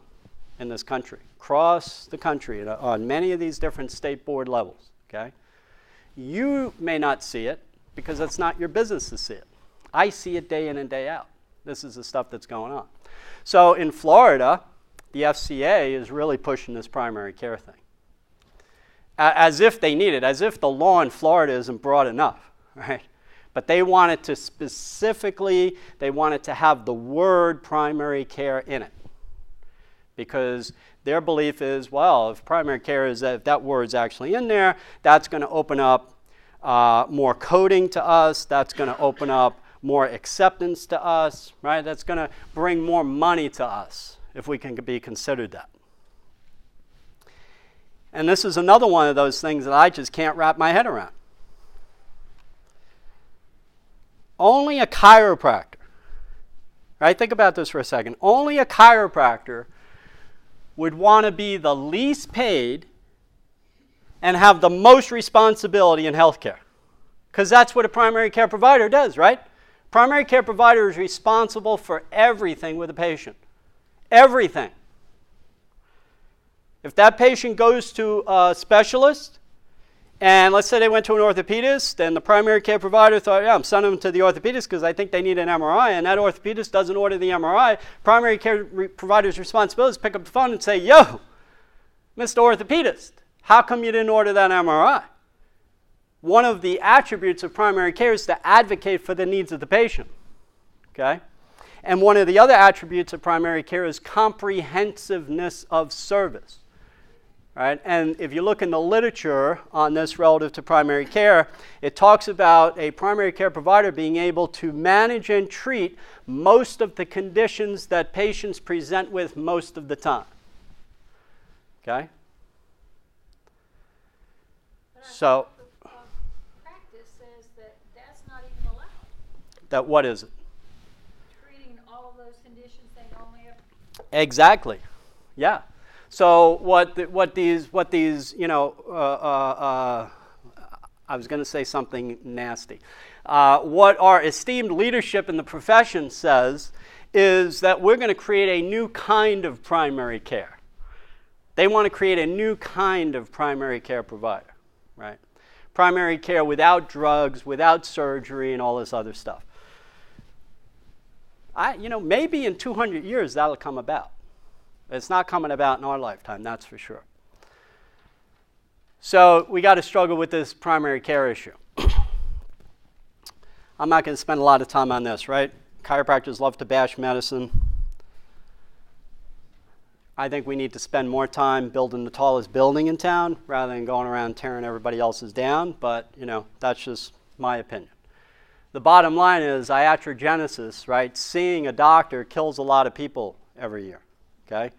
in this country, across the country, on many of these different state board levels, okay? You may not see it because it's not your business to see it. I see it day in and day out. This is the stuff that's going on. So in Florida, the FCA is really pushing this primary care thing. As if they need it, as if the law in Florida isn't broad enough, right? But they want it to specifically, they want it to have the word primary care in it, because their belief is, well, if primary care is, if that word's actually in there, that's going to open up more coding to us, that's going to open up more acceptance to us, right? That's going to bring more money to us if we can be considered that. And this is another one of those things that I just can't wrap my head around. Only a chiropractor, right? Think about this for a second. Only a chiropractor would want to be the least paid and have the most responsibility in healthcare, because that's what a primary care provider does, right? Primary care provider is responsible for everything with a patient, everything. If that patient goes to a specialist, and let's say they went to an orthopedist, and the primary care provider thought, yeah, I'm sending them to the orthopedist because I think they need an MRI, and that orthopedist doesn't order the MRI, primary care provider's responsibility is to pick up the phone and say, yo, Mr. Orthopedist, How come you didn't order that MRI? One of the attributes of primary care is to advocate for the needs of the patient, okay? And one of the other attributes of primary care is comprehensiveness of service, right? And if you look in the literature on this relative to primary care, it talks about a primary care provider being able to manage and treat most of the conditions that patients present with most of the time, okay? So, that what is it? Treating all of those conditions they normally have. Exactly, yeah. So what these you know I was going to say something nasty. What our esteemed leadership in the profession says is that we're going to create a new kind of primary care. They want to create a new kind of primary care provider, right? Primary care without drugs, without surgery, and all this other stuff. You know, maybe in 200 years that'll come about. It's not coming about in our lifetime, that's for sure. So we got to struggle with this primary care issue. I'm not going to spend a lot of time on this, right? Chiropractors love to bash medicine. I think we need to spend more time building the tallest building in town rather than going around tearing everybody else's down, but, you know, that's just my opinion. The bottom line is iatrogenesis, right? Seeing a doctor kills a lot of people every year, okay?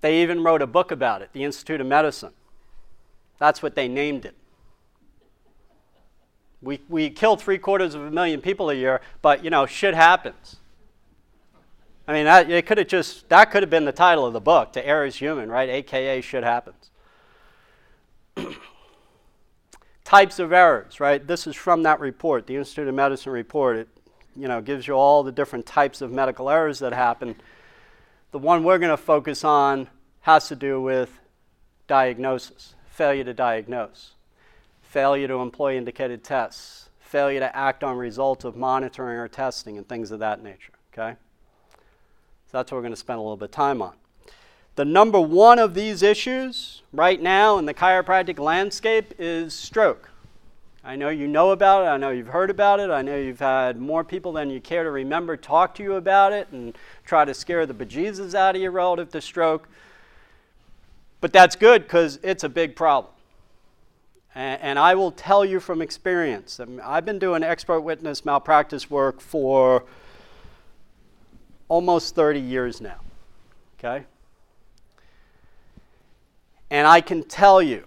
They even wrote a book about it, the Institute of Medicine. That's what they named it. We kill 750,000 people a year, but, you know, shit happens. I mean, that could have been the title of the book, To Err is Human, right? AKA shit happens. Types of errors, right? This is from that report, the Institute of Medicine report. It, you know, gives you all the different types of medical errors that happen. The one we're going to focus on has to do with diagnosis, failure to diagnose, failure to employ indicated tests, failure to act on results of monitoring or testing, and things of that nature, okay? So that's what we're going to spend a little bit of time on. The number one of these issues right now in the chiropractic landscape is stroke. I know you know about it. I know you've heard about it. I know you've had more people than you care to remember talk to you about it and try to scare the bejesus out of you relative to stroke. But that's good because it's a big problem. And I will tell you from experience. I mean, I've been doing expert witness malpractice work for almost 30 years now, okay? And I can tell you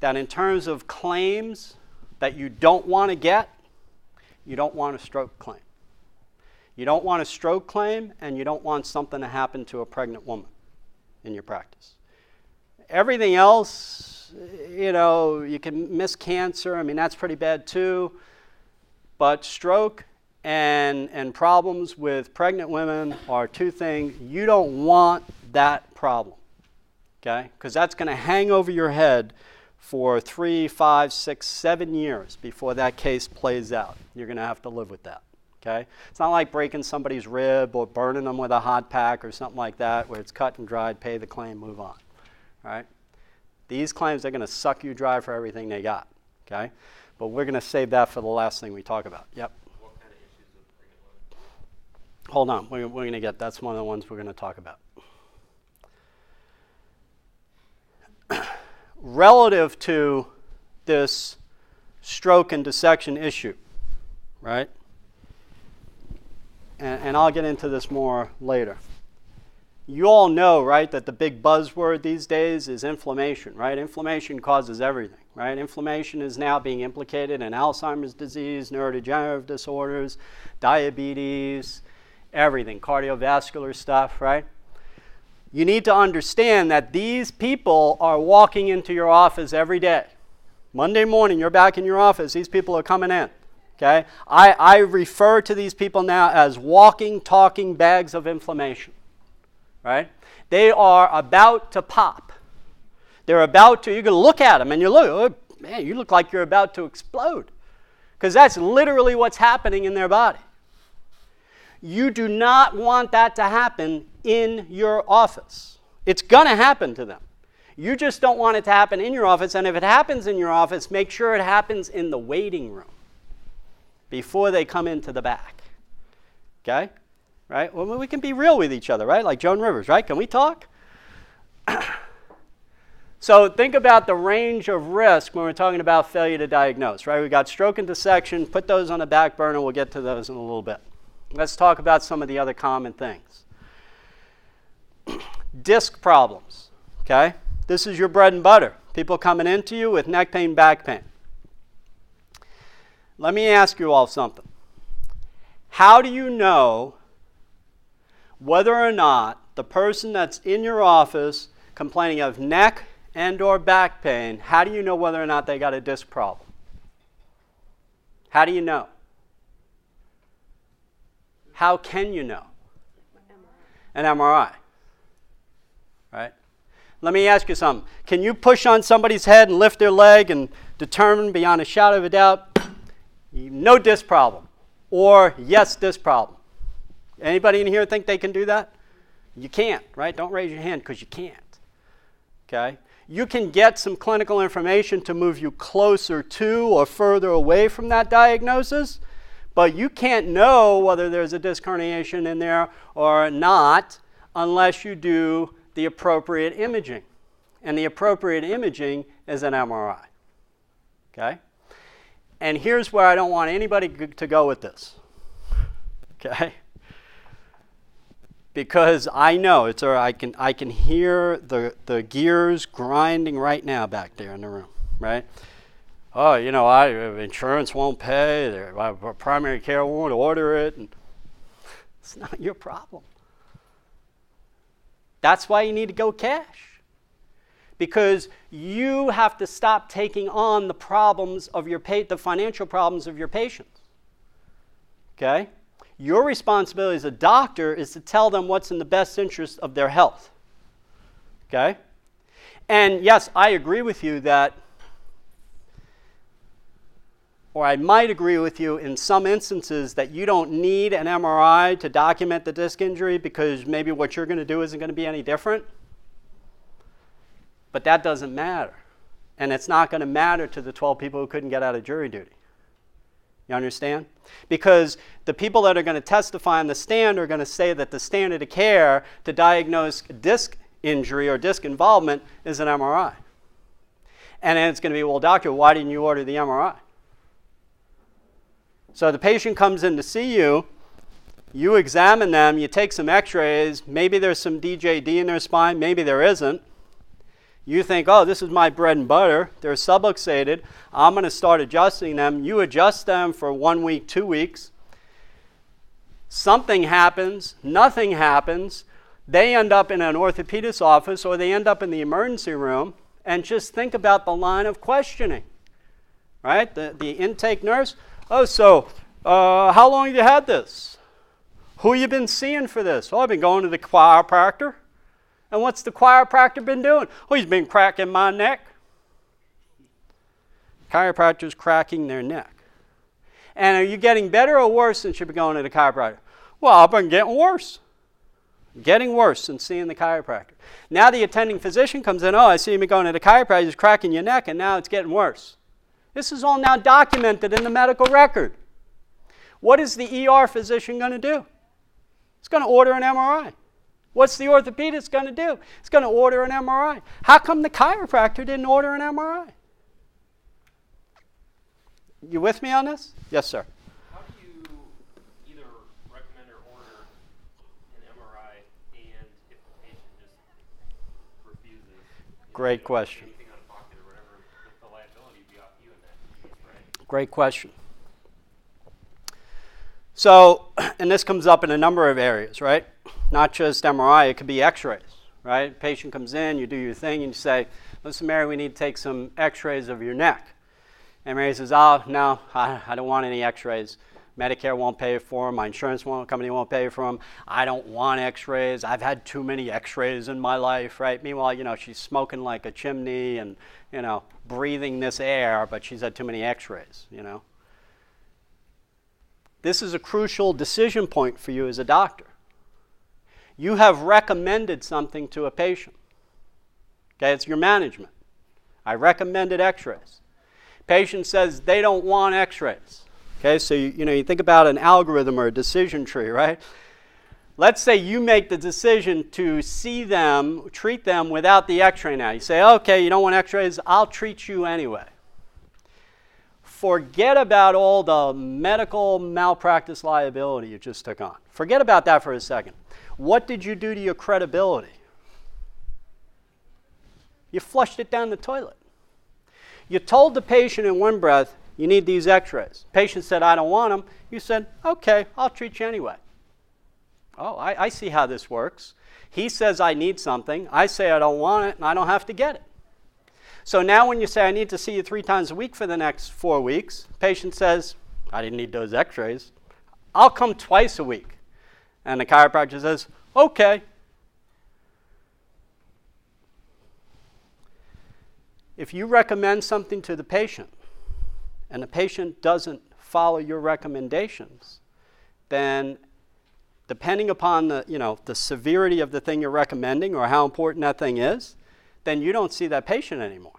that in terms of claims that you don't want to get, you don't want a stroke claim. You don't want a stroke claim, and you don't want something to happen to a pregnant woman in your practice. Everything else, you know, you can miss cancer. I mean, that's pretty bad too. But stroke and problems with pregnant women are two things. You don't want that problem, okay? Because that's going to hang over your head for 3, 5, 6, 7 years before that case plays out. You're going to have to live with that, okay? It's not like breaking somebody's rib or burning them with a hot pack or something like that where it's cut and dried, pay the claim, move on, all right? These claims, they're going to suck you dry for everything they got, okay? But we're going to save that for the last thing we talk about. Yep. Hold on, we're going to get, that's one of the ones we're going to talk about. Relative to this stroke and dissection issue, right? And I'll get into this more later. You all know, right, that the big buzzword these days is inflammation, right? Inflammation causes everything, right? Inflammation is now being implicated in Alzheimer's disease, neurodegenerative disorders, diabetes, everything, cardiovascular stuff, right? You need to understand that these people are walking into your office every day. Monday morning, you're back in your office. These people are coming in, okay? I refer to these people now as walking, talking bags of inflammation, right? They are about to pop. They're about to, you're going to look at them and you look, oh, man, you look like you're about to explode because that's literally what's happening in their body. You do not want that to happen in your office. It's going to happen to them. You just don't want it to happen in your office, and if it happens in your office, make sure it happens in the waiting room before they come into the back, okay? Right? Well, we can be real with each other, right? Like Joan Rivers, right? Can we talk? So think about the range of risk when we're talking about failure to diagnose, right? We've got stroke and dissection. Put those on the back burner. We'll get to those in a little bit. Let's talk about some of the other common things. Disc problems, okay? This is your bread and butter. People coming into you with neck pain, back pain. Let me ask you all something. How do you know whether or not the person that's in your office complaining of neck and or back pain, how do you know whether or not they got a disc problem? How do you know? How can you know? An MRI. Right? Let me ask you something. Can you push on somebody's head and lift their leg and determine beyond a shadow of a doubt, no disc problem, or yes, disc problem? Anybody in here think they can do that? You can't, right? Don't raise your hand because you can't. Okay? You can get some clinical information to move you closer to or further away from that diagnosis, but you can't know whether there's a disc herniation in there or not unless you do the appropriate imaging. And the appropriate imaging is an MRI. Okay? And here's where I don't want anybody to go with this. Okay? Because I know it's, or I can hear the gears grinding right now back there in the room, right? Oh, you know, insurance won't pay. Primary care won't order it. And it's not your problem. That's why you need to go cash, because you have to stop taking on the problems of your the financial problems of your patients. Okay. Your responsibility as a doctor is to tell them what's in the best interest of their health, okay? And yes, I agree with you that, or I might agree with you in some instances that you don't need an MRI to document the disc injury because maybe what you're going to do isn't going to be any different. But that doesn't matter. And it's not going to matter to the 12 people who couldn't get out of jury duty. You understand? Because the people that are going to testify on the stand are going to say that the standard of care to diagnose disc injury or disc involvement is an MRI. And then it's going to be, well, doctor, why didn't you order the MRI? So the patient comes in to see you. You examine them. You take some x-rays. Maybe there's some DJD in their spine. Maybe there isn't. You think, oh, this is my bread and butter. They're subluxated. I'm going to start adjusting them. You adjust them for 1 week, 2 weeks. Something happens. Nothing happens. They end up in an orthopedist's office or they end up in the emergency room. And just think about the line of questioning, right? The intake nurse, oh, so how long have you had this? Who you been seeing for this? Oh, I've been going to the chiropractor. And what's the chiropractor been doing? Oh, he's been cracking my neck. Chiropractors cracking their neck. And are you getting better or worse since you've been going to the chiropractor? Well, I've been getting worse. Getting worse since seeing the chiropractor. Now the attending physician comes in, oh, I see you've been going to the chiropractor, he's cracking your neck, and now it's getting worse. This is all now documented in the medical record. What is the ER physician going to do? He's going to order an MRI. What's the orthopedist going to do? He's going to order an MRI. How come the chiropractor didn't order an MRI? You with me on this? Yes, sir. How do you either recommend or order an MRI and if the patient just refuses? Great question. Anything out of pocket or whatever, the liability would be off you in that case, right? Great question. So, and this comes up in a number of areas, right? Not just MRI, it could be x-rays, right? Patient comes in, you do your thing, and you say, listen, Mary, we need to take some x-rays of your neck. And Mary says, oh, no, I don't want any x-rays. Medicare won't pay for them. My insurance company won't pay for them. I don't want x-rays. I've had too many x-rays in my life, right? Meanwhile, you know, she's smoking like a chimney and, you know, breathing this air, but she's had too many x-rays, you know? This is a crucial decision point for you as a doctor. You have recommended something to a patient, Okay, it's your management. I recommended x-rays. Patient says they don't want x-rays. Okay, so you think about an algorithm or a decision tree, right? Let's say you make the decision to see them, treat them without the x-ray now. You say, okay, you don't want x-rays, I'll treat you anyway. Forget about all the medical malpractice liability you just took on. Forget about that for a second. What did you do to your credibility? You flushed it down the toilet. You told the patient in one breath, you need these x-rays. Patient said, I don't want them. You said, okay, I'll treat you anyway. Oh, I see how this works. He says I need something. I say I don't want it, and I don't have to get it. So now when you say I need to see you 3 times a week for the next 4 weeks, patient says, I didn't need those x-rays. I'll come 2 times a week. And the chiropractor says, okay. If you recommend something to the patient, and the patient doesn't follow your recommendations, then depending upon the severity of the thing you're recommending or how important that thing is, then you don't see that patient anymore.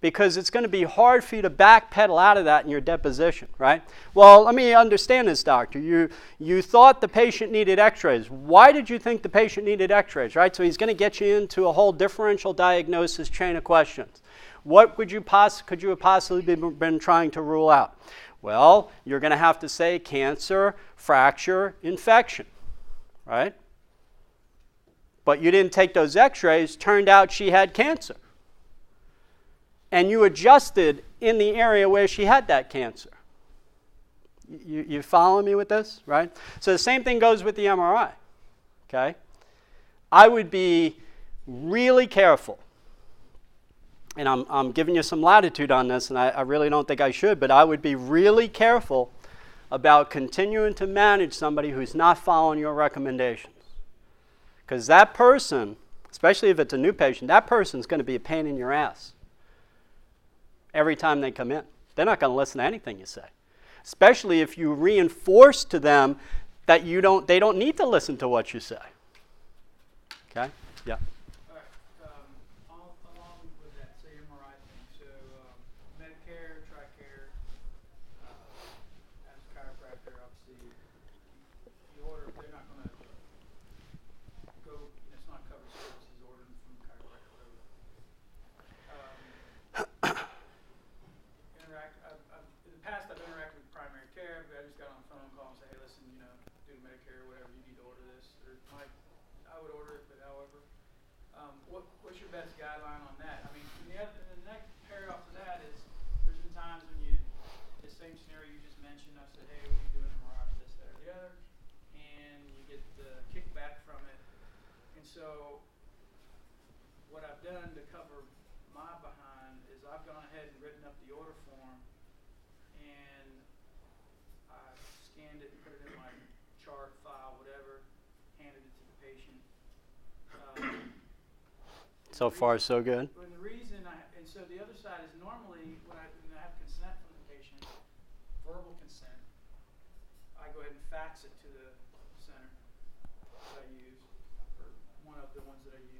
Because it's going to be hard for you to backpedal out of that in your deposition, right? Well, let me understand this, doctor. You thought the patient needed x-rays. Why did you think the patient needed x-rays, right? So he's going to get you into a whole differential diagnosis chain of questions. What could you have possibly been trying to rule out? Well, you're going to have to say cancer, fracture, infection, right? But you didn't take those x-rays. Turned out she had cancer. And you adjusted in the area where she had that cancer. You follow me with this, right? So the same thing goes with the MRI, okay? I would be really careful. And I'm giving you some latitude on this, and I really don't think I should, but I would be really careful about continuing to manage somebody who's not following your recommendations. Because that person, especially if it's a new patient, that person's going to be a pain in your ass every time they come in. They're not going to listen to anything you say, especially if you reinforce to them that they don't need to listen to what you say. Okay? Yeah. All right. Along with that, say MRI thing, so Medicare, TRICARE, as a chiropractor, obviously, you order, they're not going to go, it's not covered services ordered from the chiropractor. So what I've done to cover my behind is I've gone ahead and written up the order form, and I've scanned it and put it in my chart file, whatever, handed it to the patient. So far, so good. And the reason and so the other side is normally when I have consent from the patient, verbal consent, I go ahead and fax it to the center that I use. One of the ones that I use.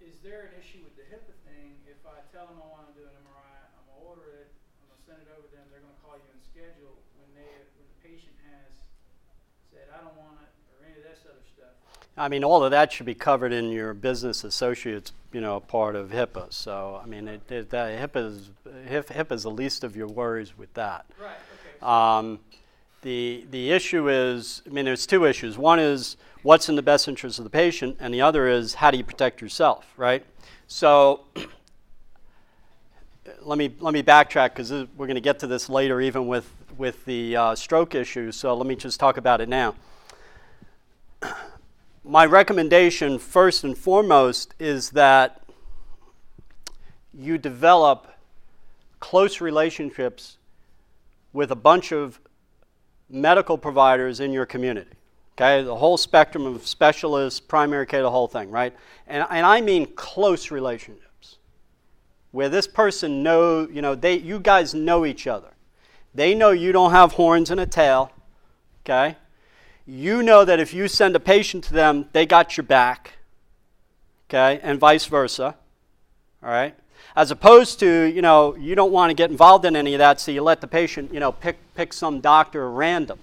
Is there an issue with the HIPAA thing? If I tell them I want to do an MRI, I'm going to order it, I'm going to send it over to them, they're going to call you and schedule when the patient has said, I don't want it, or any of this other stuff. I mean, all of that should be covered in your business associates, part of HIPAA. So, I mean, HIPAA is the least of your worries with that. Right, okay. So The issue is, I mean, there's 2 issues. One is what's in the best interest of the patient, and the other is how do you protect yourself, right? So let me backtrack, because we're going to get to this later, even with the stroke issue. So let me just talk about it now. My recommendation, first and foremost, is that you develop close relationships with a bunch of medical providers in your community, okay? The whole spectrum of specialists, primary care, the whole thing, right? And I mean close relationships, where this person knows, you guys know each other. They know you don't have horns and a tail, okay? you know that if you send a patient to them, they got your back, okay, and vice versa, all right? As opposed to, you know, you don't want to get involved in any of that, so you let the patient, you know, pick some doctor at random.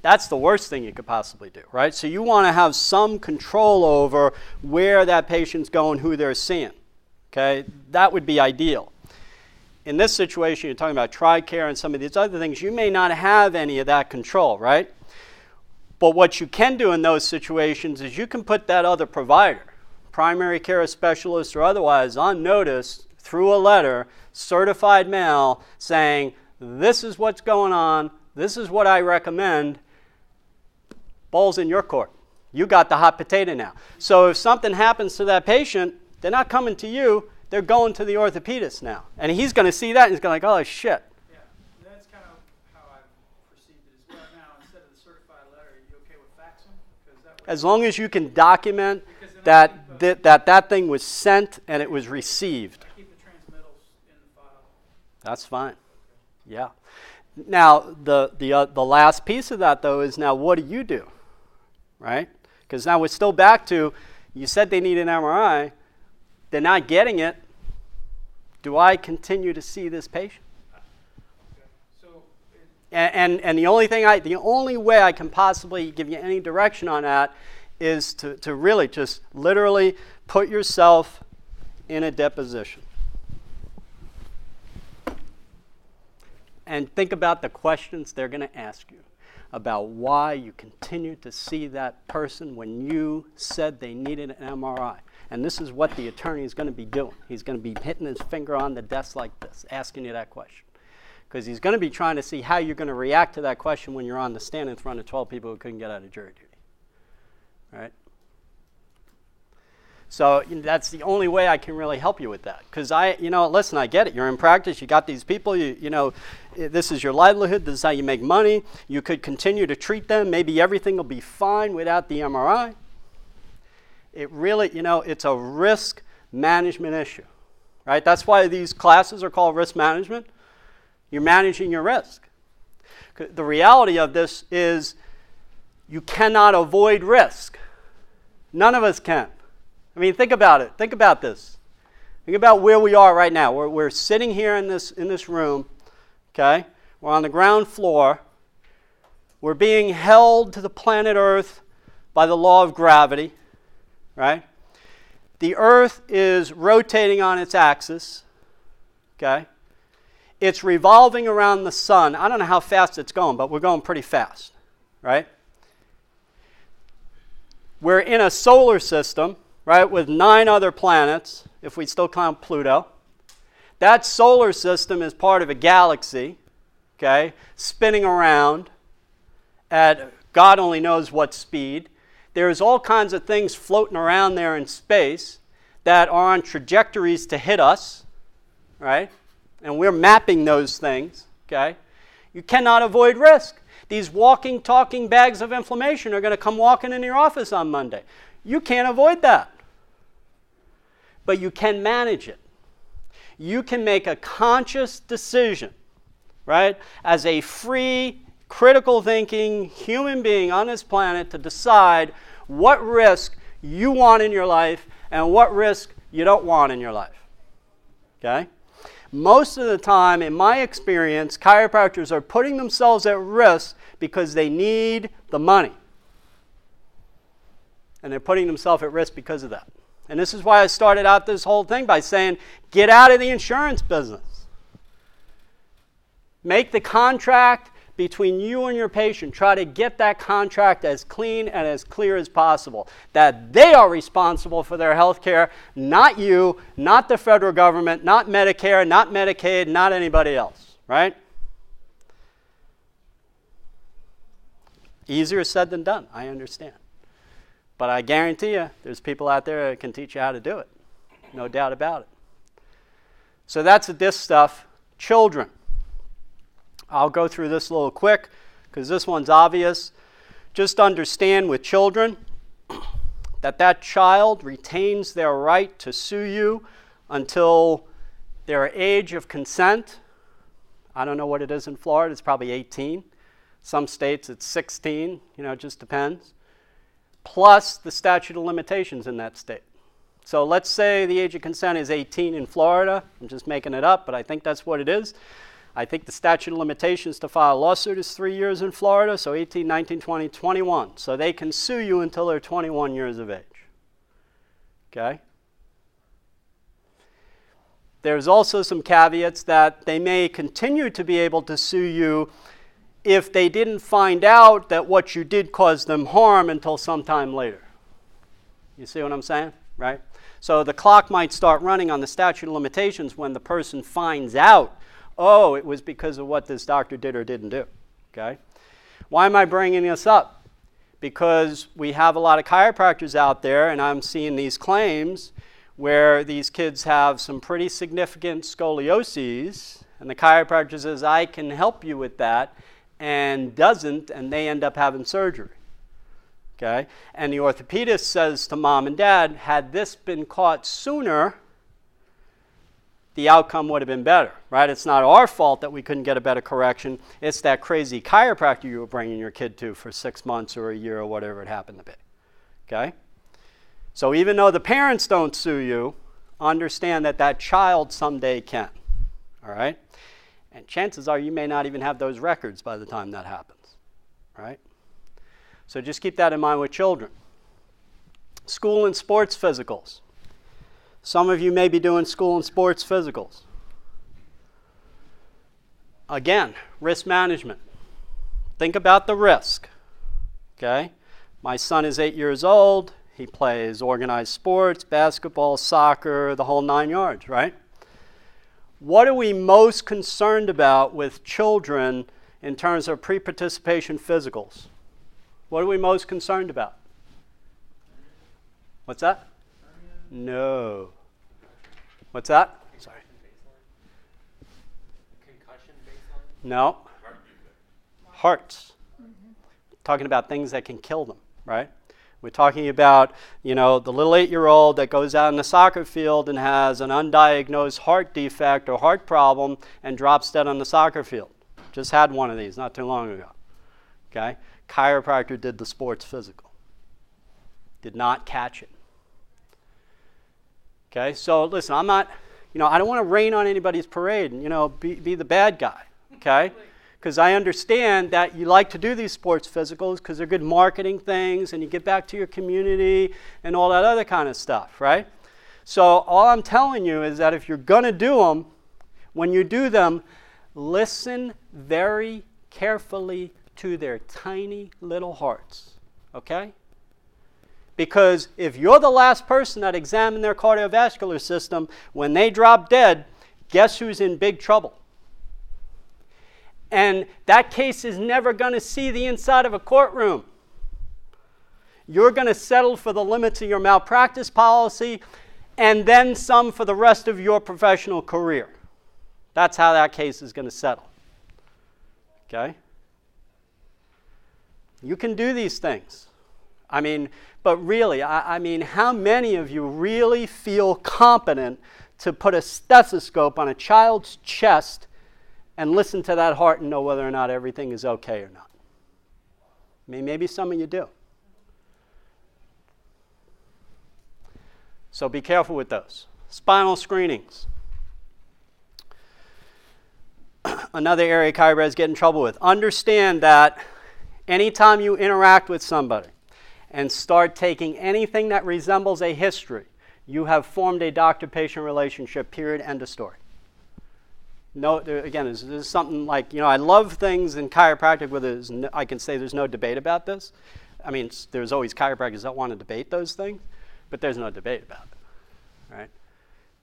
That's the worst thing you could possibly do, right? So you want to have some control over where that patient's going, who they're seeing, okay? That would be ideal. In this situation, you're talking about TRICARE and some of these other things, you may not have any of that control, right? But what you can do in those situations is you can put that other provider, primary care specialist or otherwise, on notice through a letter, certified mail, saying, this is what's going on, this is what I recommend, ball's in your court. You got the hot potato now. So if something happens to that patient, they're not coming to you, they're going to the orthopedist now. And he's going to see that and he's going to like, oh, shit. As long as you can document that that thing was sent and it was received. I keep the transmittals in the file. That's fine. Yeah. Now, the last piece of that, though, is now what do you do, right? Because now we're still back to, you said they need an MRI. They're not getting it. Do I continue to see this patient? And the only way I can possibly give you any direction on that is to really just literally put yourself in a deposition. And think about the questions they're going to ask you about why you continue to see that person when you said they needed an MRI. And this is what the attorney is going to be doing. He's going to be hitting his finger on the desk like this, asking you that question. Because he's going to be trying to see how you're going to react to that question when you're on the stand in front of 12 people who couldn't get out of jury duty. Right? So that's the only way I can really help you with that. Because listen, I get it. You're in practice. You got these people. This is your livelihood. This is how you make money. You could continue to treat them. Maybe everything will be fine without the MRI. It really, it's a risk management issue. Right? That's why these classes are called risk management. You're managing your risk. The reality of this is you cannot avoid risk. None of us can. I mean, think about it. Think about this. Think about where we are right now. We're sitting here in this room, okay? We're on the ground floor. We're being held to the planet Earth by the law of gravity, right? The Earth is rotating on its axis, okay? It's revolving around the sun. I don't know how fast it's going, but we're going pretty fast, right? We're in a solar system, right, with 9 other planets, if we still count Pluto. That solar system is part of a galaxy, okay, spinning around at God only knows what speed. There's all kinds of things floating around there in space that are on trajectories to hit us, right? And we're mapping those things, okay? You cannot avoid risk. These walking, talking bags of inflammation are going to come walking in your office on Monday. You can't avoid that. But you can manage it. You can make a conscious decision, right, as a free, critical thinking human being on this planet to decide what risk you want in your life and what risk you don't want in your life, okay? Most of the time, in my experience, chiropractors are putting themselves at risk because they need the money. And they're putting themselves at risk because of that. And this is why I started out this whole thing by saying, get out of the insurance business. Make the contract between you and your patient. Try to get that contract as clean and as clear as possible. That they are responsible for their health care, not you, not the federal government, not Medicare, not Medicaid, not anybody else, right? Easier said than done, I understand. But I guarantee you, there's people out there that can teach you how to do it. No doubt about it. So that's this stuff. Children. I'll go through this a little quick because this one's obvious. Just understand with children that child retains their right to sue you until their age of consent. I don't know what it is in Florida. It's probably 18. Some states it's 16, it just depends, plus the statute of limitations in that state. So let's say the age of consent is 18 in Florida. I'm just making it up, but I think that's what it is. I think the statute of limitations to file a lawsuit is 3 years in Florida, so 18, 19, 20, 21. So they can sue you until they're 21 years of age. Okay? There's also some caveats that they may continue to be able to sue you if they didn't find out that what you did caused them harm until sometime later. You see what I'm saying, right? So the clock might start running on the statute of limitations when the person finds out, oh, it was because of what this doctor did or didn't do, okay? Why am I bringing this up? Because we have a lot of chiropractors out there, and I'm seeing these claims where these kids have some pretty significant scoliosis, and the chiropractor says, I can help you with that, and doesn't, and they end up having surgery, okay? And the orthopedist says to mom and dad, had this been caught sooner, the outcome would have been better, right? It's not our fault that we couldn't get a better correction. It's that crazy chiropractor you were bringing your kid to for 6 months or a year or whatever it happened to be, okay? So even though the parents don't sue you, understand that that child someday can, all right? And chances are you may not even have those records by the time that happens, right? So just keep that in mind with children. School and sports physicals. Some of you may be doing school and sports physicals. Again, risk management. Think about the risk, okay? My son is 8 years old. He plays organized sports, basketball, soccer, the whole 9 yards, right? What are we most concerned about with children in terms of pre-participation physicals? What are we most concerned about? What's that? No. What's that? Sorry. Concussion baseline? No. Hearts. Mm-hmm. Talking about things that can kill them, right? We're talking about, the little 8-year-old that goes out in the soccer field and has an undiagnosed heart defect or heart problem and drops dead on the soccer field. Just had one of these not too long ago, okay? Chiropractor did the sports physical. Did not catch it. Okay, so listen, I'm not, I don't want to rain on anybody's parade and, be the bad guy, okay? Because I understand that you like to do these sports physicals because they're good marketing things and you get back to your community and all that other kind of stuff, right? So all I'm telling you is that if you're going to do them, when you do them, listen very carefully to their tiny little hearts, okay? Because if you're the last person that examined their cardiovascular system, when they drop dead, guess who's in big trouble? And that case is never going to see the inside of a courtroom. You're going to settle for the limits of your malpractice policy and then some for the rest of your professional career. That's how that case is going to settle. Okay? You can do these things. But really, how many of you really feel competent to put a stethoscope on a child's chest and listen to that heart and know whether or not everything is okay or not? Maybe some of you do. So be careful with those. Spinal screenings. Another area chiropractors get in trouble with. Understand that anytime you interact with somebody and start taking anything that resembles a history, you have formed a doctor-patient relationship, period, end of story. No, again, this is something like, I love things in chiropractic where I can say there's no debate about this. There's always chiropractors that want to debate those things, but there's no debate about it, right?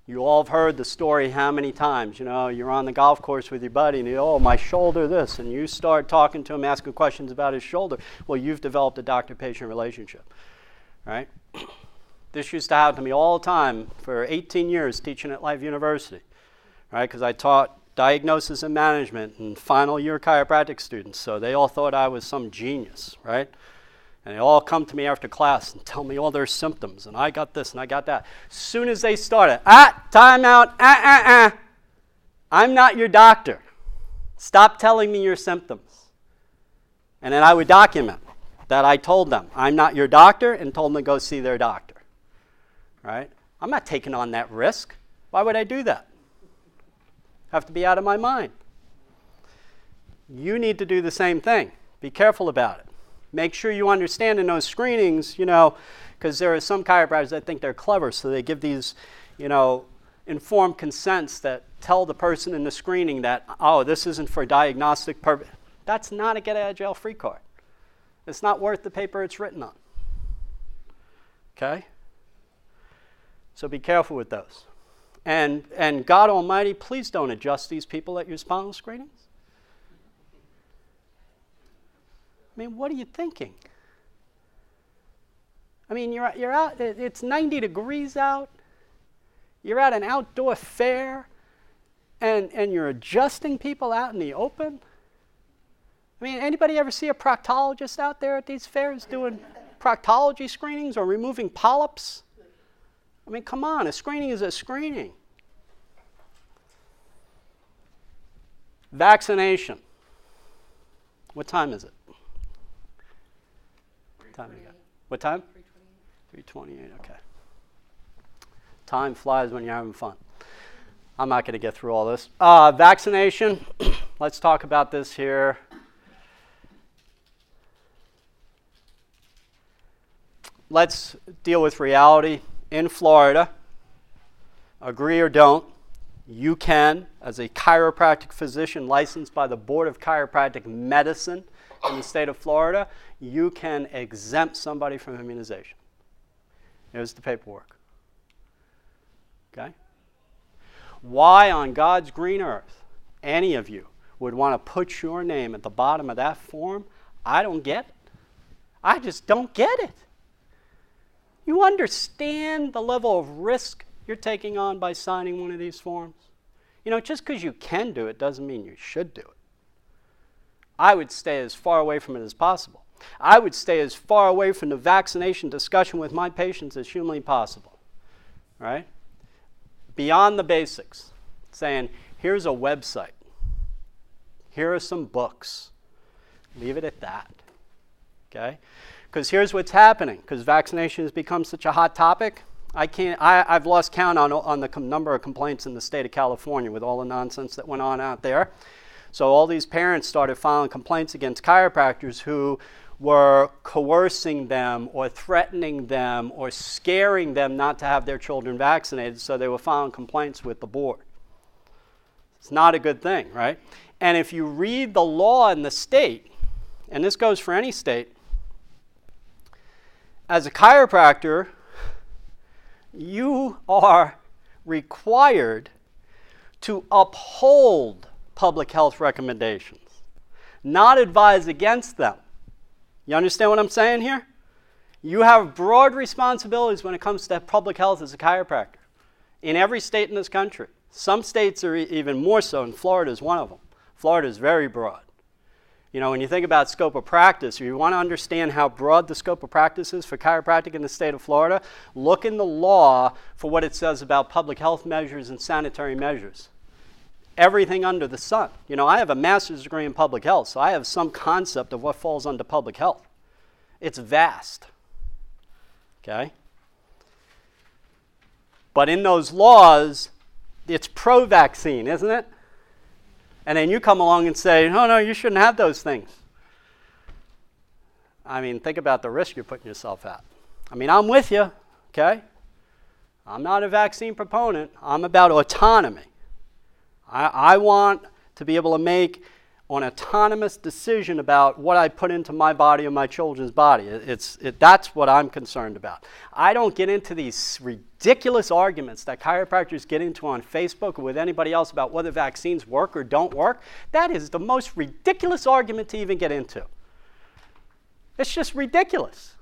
You all have heard the story how many times, you're on the golf course with your buddy and my shoulder this, and you start talking to him, asking questions about his shoulder. Well, you've developed a doctor-patient relationship, right? This used to happen to me all the time for 18 years teaching at Life University. Right, because I taught diagnosis and management and final year chiropractic students, so they all thought I was some genius, right? And they all come to me after class and tell me all their symptoms, and I got this and I got that. As soon as they started, time out, I'm not your doctor. Stop telling me your symptoms. And then I would document that I told them, I'm not your doctor, and told them to go see their doctor. Right? I'm not taking on that risk. Why would I do that? I have to be out of my mind. You need to do the same thing. Be careful about it. Make sure you understand in those screenings, because there are some chiropractors that think they're clever, so they give these, informed consents that tell the person in the screening that, oh, this isn't for diagnostic purpose. That's not a get-out-of-jail-free card. It's not worth the paper it's written on. Okay? So be careful with those. And God Almighty, please don't adjust these people at your spinal screenings. I mean, what are you thinking? I mean, you're out, it's 90 degrees out. You're at an outdoor fair, and you're adjusting people out in the open. I mean, anybody ever see a proctologist out there at these fairs doing proctology screenings or removing polyps? I mean, come on, a screening is a screening. Vaccination. What time is it? Time we got? What time? 3:28, okay. Time flies when you're having fun. I'm not going to get through all this. Vaccination, let's talk about this here. Let's deal with reality. In Florida, agree or don't, you can, as a chiropractic physician licensed by the Board of Chiropractic Medicine in the state of Florida, you can exempt somebody from immunization. Here's the paperwork. Okay? Why on God's green earth any of you would want to put your name at the bottom of that form, I don't get it. I just don't get it. You understand the level of risk you're taking on by signing one of these forms? Just because you can do it doesn't mean you should do it. I would stay as far away from it as possible. I would stay as far away from the vaccination discussion with my patients as humanly possible. Right? Beyond the basics, saying, here's a website. Here are some books. Leave it at that. Okay? Because here's what's happening. Because vaccination has become such a hot topic, I've lost count on the number of complaints in the state of California with all the nonsense that went on out there. So all these parents started filing complaints against chiropractors who were coercing them or threatening them or scaring them not to have their children vaccinated. So they were filing complaints with the board. It's not a good thing, right? And if you read the law in the state, and this goes for any state, as a chiropractor, you are required to uphold public health recommendations, not advise against them. You understand what I'm saying here? You have broad responsibilities when it comes to public health as a chiropractor in every state in this country. Some states are even more so, and Florida is one of them. Florida is very broad. When you think about scope of practice, if you want to understand how broad the scope of practice is for chiropractic in the state of Florida, look in the law for what it says about public health measures and sanitary measures. Everything under the sun. I have a master's degree in public health, so I have some concept of what falls under public health. It's vast. Okay? But in those laws, it's pro-vaccine, isn't it? And then you come along and say, oh, no, you shouldn't have those things. I mean, think about the risk you're putting yourself at. I mean, I'm with you, okay? I'm not a vaccine proponent. I'm about autonomy. I want to be able to make an autonomous decision about what I put into my body and my children's body. That's what I'm concerned about. I don't get into these ridiculous arguments that chiropractors get into on Facebook or with anybody else about whether vaccines work or don't work. That is the most ridiculous argument to even get into. It's just ridiculous.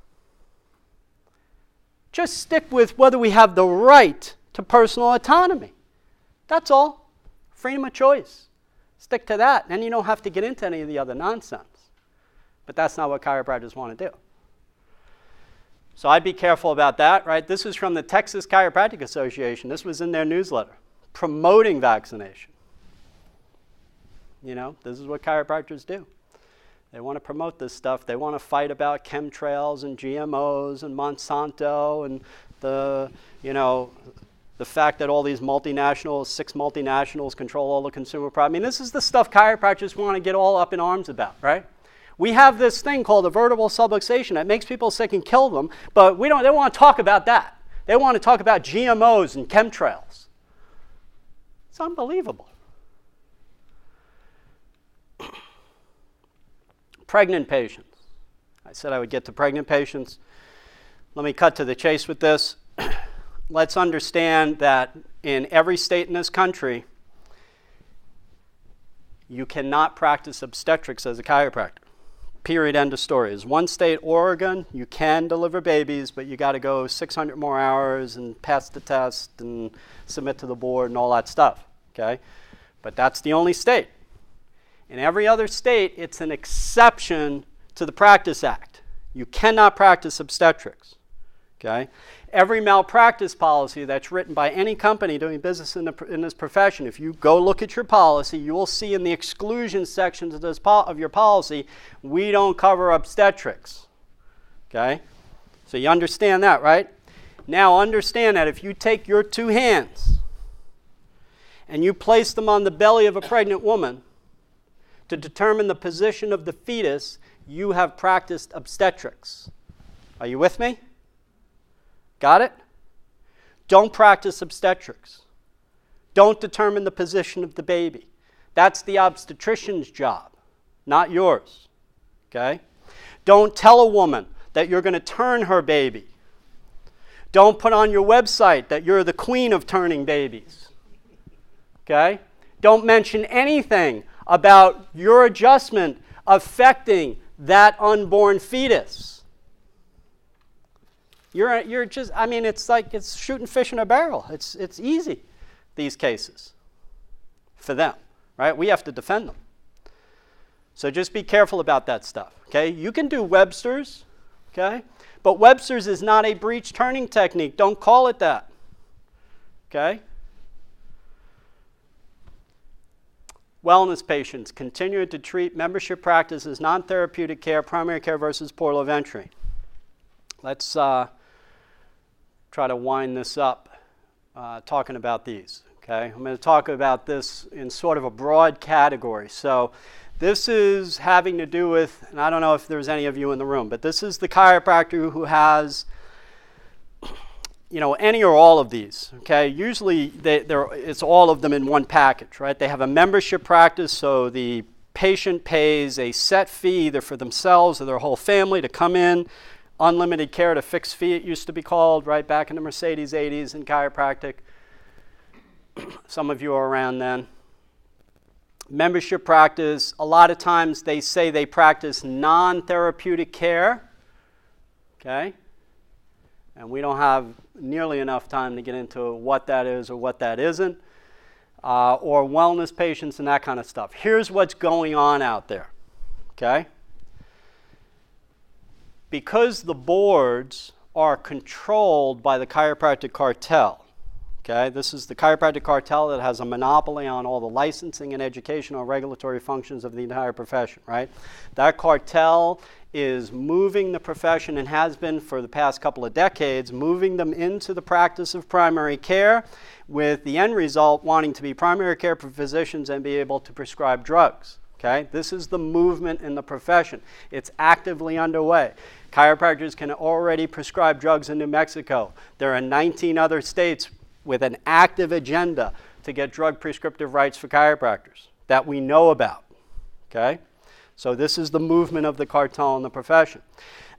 Just stick with whether we have the right to personal autonomy. That's all. Freedom of choice. Stick to that, and you don't have to get into any of the other nonsense. But that's not what chiropractors want to do. So I'd be careful about that, right? This is from the Texas Chiropractic Association. This was in their newsletter, promoting vaccination. This is what chiropractors do. They want to promote this stuff. They want to fight about chemtrails and GMOs and Monsanto and the fact that all these multinationals, 6 multinationals control all the consumer products. I mean, this is the stuff chiropractors want to get all up in arms about, right? We have this thing called the vertebral subluxation that makes people sick and kill them, but they don't want to talk about that. They want to talk about GMOs and chemtrails. It's unbelievable. Pregnant patients. I said I would get to pregnant patients. Let me cut to the chase with this. Let's understand that in every state in this country, you cannot practice obstetrics as a chiropractor. Period, end of story. There's one state, Oregon, you can deliver babies, but you gotta go 600 more hours and pass the test and submit to the board and all that stuff, okay? But that's the only state. In every other state, it's an exception to the Practice Act. You cannot practice obstetrics, okay? Every malpractice policy that's written by any company doing business in this profession, if you go look at your policy, you will see in the exclusion sections of your policy, we don't cover obstetrics, okay? So you understand that, right? Now understand that if you take your 2 hands and you place them on the belly of a pregnant woman to determine the position of the fetus, you have practiced obstetrics. Are you with me? Got it? Don't practice obstetrics. Don't determine the position of the baby. That's the obstetrician's job, not yours. Okay? Don't tell a woman that you're going to turn her baby. Don't put on your website that you're the queen of turning babies. Okay? Don't mention anything about your adjustment affecting that unborn fetus. You're just, I mean, it's like it's shooting fish in a barrel. It's easy, these cases, for them, right? We have to defend them. So just be careful about that stuff, okay? You can do Webster's, okay? But Webster's is not a breech turning technique. Don't call it that, okay? Wellness patients, continue to treat membership practices, non-therapeutic care, primary care versus portal of entry. Let's try to wind this up talking about these, okay? I'm going to talk about this in sort of a broad category. So this is having to do with, and I don't know if there's any of you in the room, but this is the chiropractor who has, any or all of these, okay? Usually it's all of them in one package, right? They have a membership practice, so the patient pays a set fee either for themselves or their whole family to come in. Unlimited care to fixed fee, it used to be called, right back in the Mercedes 80s in chiropractic. Some of you are around then. Membership practice, a lot of times they say they practice non-therapeutic care, okay? And we don't have nearly enough time to get into what that is or what that isn't, or wellness patients and that kind of stuff. Here's what's going on out there, okay? Because the boards are controlled by the chiropractic cartel, okay? This is the chiropractic cartel that has a monopoly on all the licensing and educational and regulatory functions of the entire profession, right? That cartel is moving the profession and has been for the past couple of decades, moving them into the practice of primary care with the end result wanting to be primary care physicians and be able to prescribe drugs. Okay? This is the movement in the profession. It's actively underway. Chiropractors can already prescribe drugs in New Mexico. There are 19 other states with an active agenda to get drug prescriptive rights for chiropractors that we know about. Okay? So this is the movement of the cartel in the profession.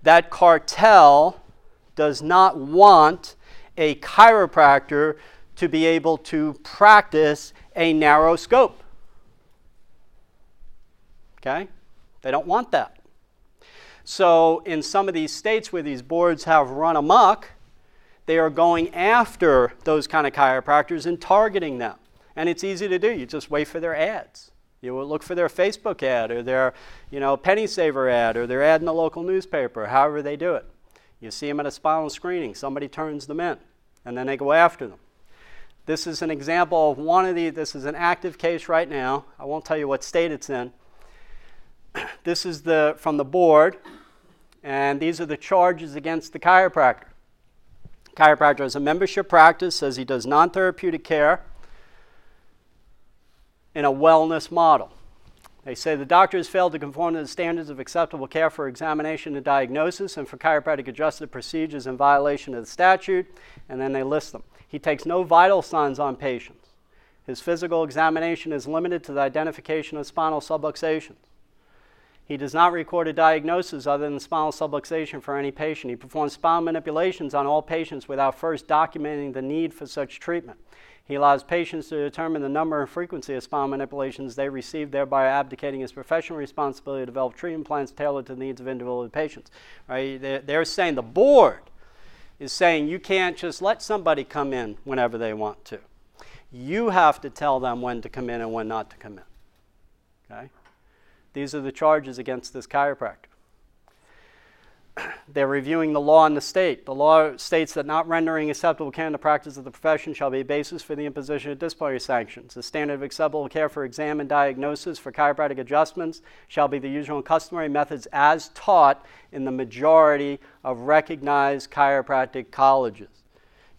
That cartel does not want a chiropractor to be able to practice a narrow scope. Okay? They don't want that. So in some of these states where these boards have run amok, they are going after those kind of chiropractors and targeting them. And it's easy to do. You just wait for their ads. You will look for their Facebook ad or their, penny saver ad or their ad in the local newspaper, however they do it. You see them at a spinal screening. Somebody turns them in, and then they go after them. This is an example of this is an active case right now. I won't tell you what state it's in. This is from the board, and these are the charges against the chiropractor. Chiropractor has a membership practice, says he does non-therapeutic care in a wellness model. They say the doctor has failed to conform to the standards of acceptable care for examination and diagnosis and for chiropractic adjusted procedures in violation of the statute, and then they list them. He takes no vital signs on patients. His physical examination is limited to the identification of spinal subluxations. He does not record a diagnosis other than spinal subluxation for any patient. He performs spinal manipulations on all patients without first documenting the need for such treatment. He allows patients to determine the number and frequency of spinal manipulations they receive, thereby abdicating his professional responsibility to develop treatment plans tailored to the needs of individual patients. Right? They're saying, the board is saying, you can't just let somebody come in whenever they want to. You have to tell them when to come in and when not to come in. Okay? These are the charges against this chiropractor. They're reviewing the law in the state. The law states that not rendering acceptable care in the practice of the profession shall be a basis for the imposition of disciplinary sanctions. The standard of acceptable care for exam and diagnosis for chiropractic adjustments shall be the usual and customary methods as taught in the majority of recognized chiropractic colleges.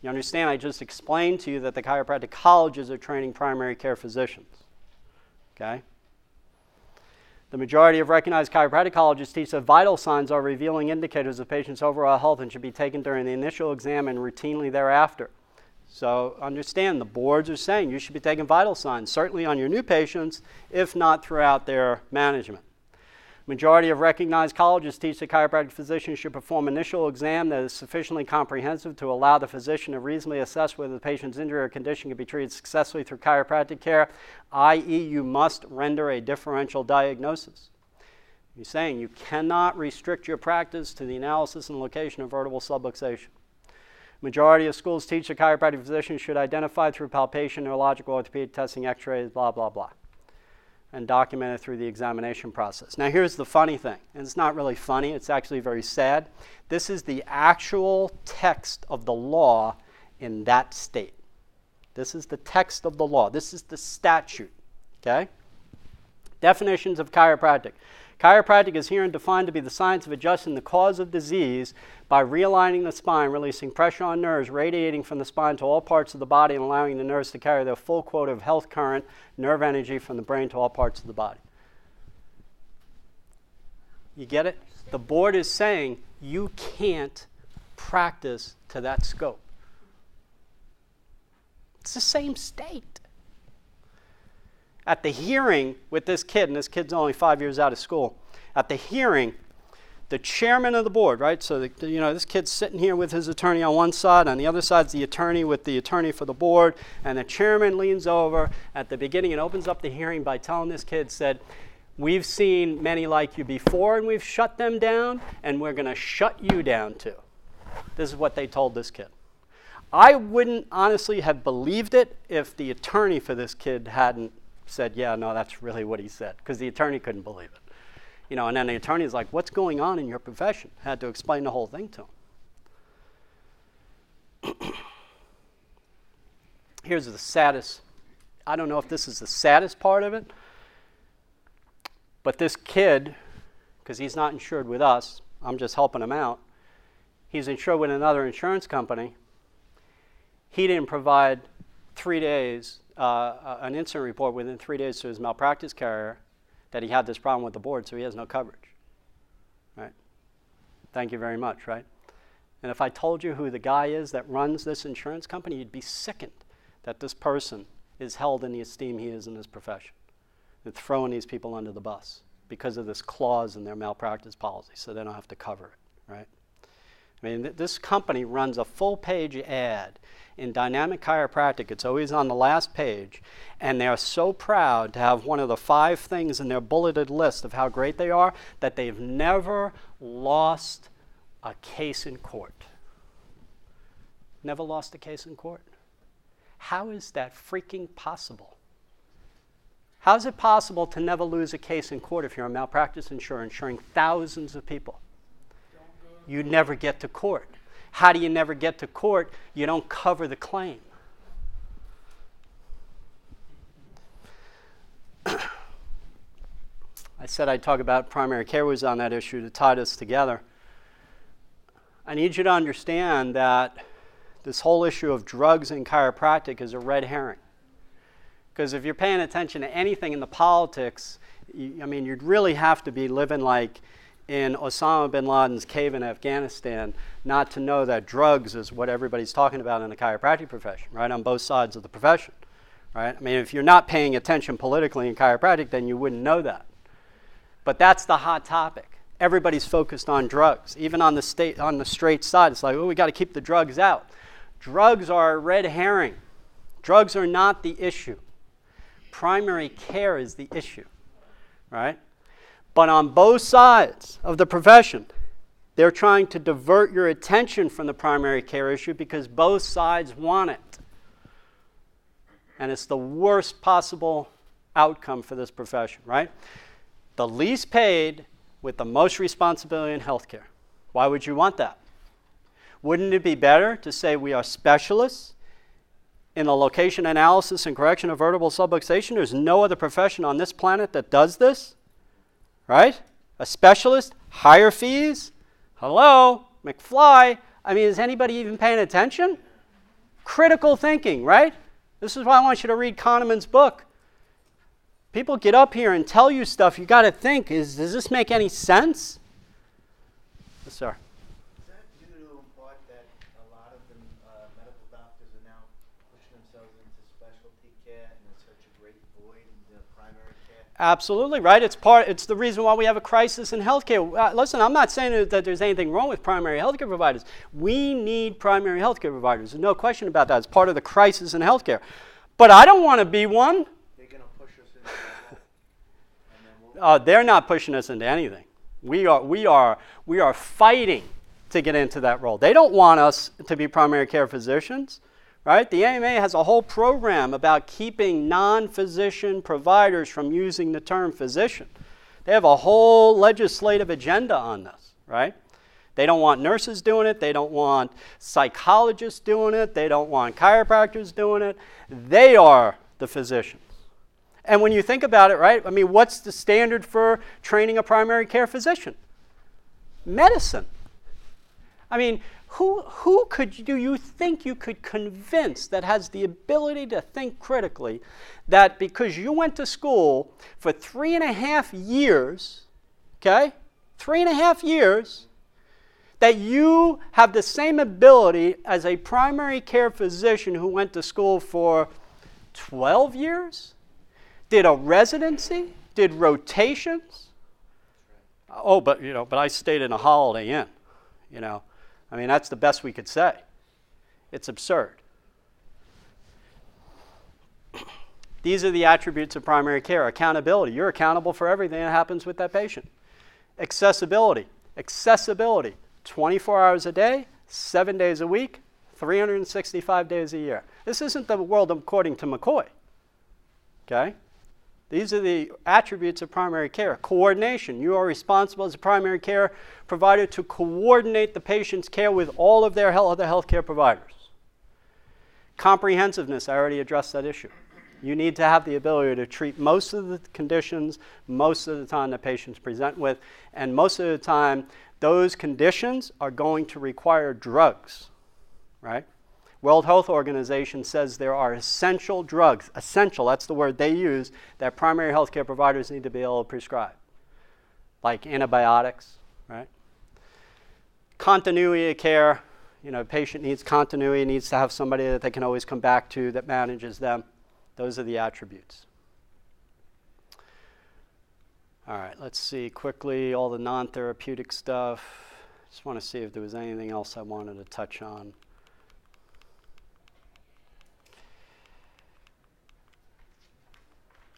You understand, I just explained to you that the chiropractic colleges are training primary care physicians. Okay? The majority of recognized chiropractic colleges teach that vital signs are revealing indicators of patients' overall health and should be taken during the initial exam and routinely thereafter. So understand, the boards are saying you should be taking vital signs, certainly on your new patients, if not throughout their management. Majority of recognized colleges teach that chiropractic physicians should perform initial exam that is sufficiently comprehensive to allow the physician to reasonably assess whether the patient's injury or condition can be treated successfully through chiropractic care, i.e. you must render a differential diagnosis. He's saying you cannot restrict your practice to the analysis and location of vertebral subluxation. Majority of schools teach that chiropractic physicians should identify through palpation, neurological, orthopedic testing, x-rays, blah, blah, blah, and documented through the examination process. Now here's the funny thing, and it's not really funny, it's actually very sad. This is the actual text of the law in that state. This is the text of the law. This is the statute, okay? Definitions of chiropractic. Chiropractic is herein defined to be the science of adjusting the cause of disease by realigning the spine, releasing pressure on nerves, radiating from the spine to all parts of the body, and allowing the nerves to carry their full quota of health current, nerve energy from the brain to all parts of the body. You get it? The board is saying you can't practice to that scope. It's the same state. At the hearing with this kid, and this kid's only 5 years out of school, at the hearing, the chairman of the board, right? So, this kid's sitting here with his attorney on one side, on the other side's the attorney with the attorney for the board, and the chairman leans over at the beginning and opens up the hearing by telling this kid, said, we've seen many like you before, and we've shut them down, and we're going to shut you down too. This is what they told this kid. I wouldn't honestly have believed it if the attorney for this kid hadn't said, yeah, no, that's really what he said, because the attorney couldn't believe it. And then the attorney's like, what's going on in your profession? Had to explain the whole thing to him. Here's the saddest, I don't know if this is the saddest part of it, but this kid, because he's not insured with us, I'm just helping him out, he's insured with another insurance company. He didn't provide 3 days an incident report within 3 days to his malpractice carrier that he had this problem with the board, so he has no coverage. Right? Thank you very much, right? And if I told you who the guy is that runs this insurance company, you'd be sickened that this person is held in the esteem he is in his profession. They're throwing these people under the bus because of this clause in their malpractice policy, so they don't have to cover it, right? I mean, this company runs a full-page ad in Dynamic Chiropractic. It's always on the last page, and they are so proud to have one of the 5 things in their bulleted list of how great they are that they've never lost a case in court. Never lost a case in court. How is that freaking possible? How is it possible to never lose a case in court if you're a malpractice insurer insuring thousands of people? You never get to court. How do you never get to court? You don't cover the claim. I I said I'd talk about primary care was on that issue to tie this together. I need you to understand that this whole issue of drugs and chiropractic is a red herring. Because if you're paying attention to anything in the politics, I mean, you'd really have to be living like in Osama bin Laden's cave in Afghanistan not to know that drugs is what everybody's talking about in the chiropractic profession, right, on both sides of the profession, right? I mean, if you're not paying attention politically in chiropractic, then you wouldn't know that. But that's the hot topic. Everybody's focused on drugs. Even on the state, on the straight side, it's like, oh, we got to keep the drugs out. Drugs are a red herring. Drugs are not the issue. Primary care is the issue, right? But on both sides of the profession, they're trying to divert your attention from the primary care issue because both sides want it. And it's the worst possible outcome for this profession, right? The least paid with the most responsibility in healthcare. Why would you want that? Wouldn't it be better to say we are specialists in the location analysis and correction of vertebral subluxation? There's no other profession on this planet that does this, right? A specialist, higher fees. Hello, McFly. I mean, is anybody even paying attention? Critical thinking, right? This is why I want you to read Kahneman's book. People get up here and tell you stuff. You got to think, does this make any sense? Yes, sir. Is that due to, in part, that a lot of the medical doctors are now pushing themselves into specialty care and there's such a great void in the primary care? Absolutely, right? It's the reason why we have a crisis in healthcare. Listen, I'm not saying that there's anything wrong with primary healthcare providers. We need primary healthcare providers. There's no question about that. It's part of the crisis in healthcare. But I don't want to be one. They're not pushing us into anything. We are fighting to get into that role. They don't want us to be primary care physicians, right? The AMA has a whole program about keeping non-physician providers from using the term physician. They have a whole legislative agenda on this, right? They don't want nurses doing it. They don't want psychologists doing it. They don't want chiropractors doing it. They are the physicians. And when you think about it, right, I mean, what's the standard for training a primary care physician? Medicine. I mean, do you think you could convince that has the ability to think critically that because you went to school for 3.5 years, okay, 3.5 years, that you have the same ability as a primary care physician who went to school for 12 years? Did a residency? Did rotations? Oh, but I stayed in a Holiday Inn. You know, I mean, that's the best we could say. It's absurd. These are the attributes of primary care. Accountability. You're accountable for everything that happens with that patient. Accessibility. 24 hours a day, 7 days a week, 365 days a year. This isn't the world according to McCoy. Okay? These are the attributes of primary care. Coordination. You are responsible as a primary care provider to coordinate the patient's care with all of their other healthcare providers. Comprehensiveness. I already addressed that issue. You need to have the ability to treat most of the conditions most of the time the patients present with, and most of the time those conditions are going to require drugs, right? World Health Organization says there are essential drugs. Essential, that's the word they use, that primary healthcare providers need to be able to prescribe, like antibiotics, right? Continuity of care, you know, patient needs continuity, needs to have somebody that they can always come back to that manages them. Those are the attributes. All right, let's see quickly all the non-therapeutic stuff. Just want to see if there was anything else I wanted to touch on.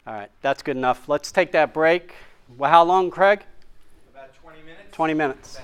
All right, that's good enough. Let's take that break. Well, how long, Craig? About 20 minutes. 20 minutes.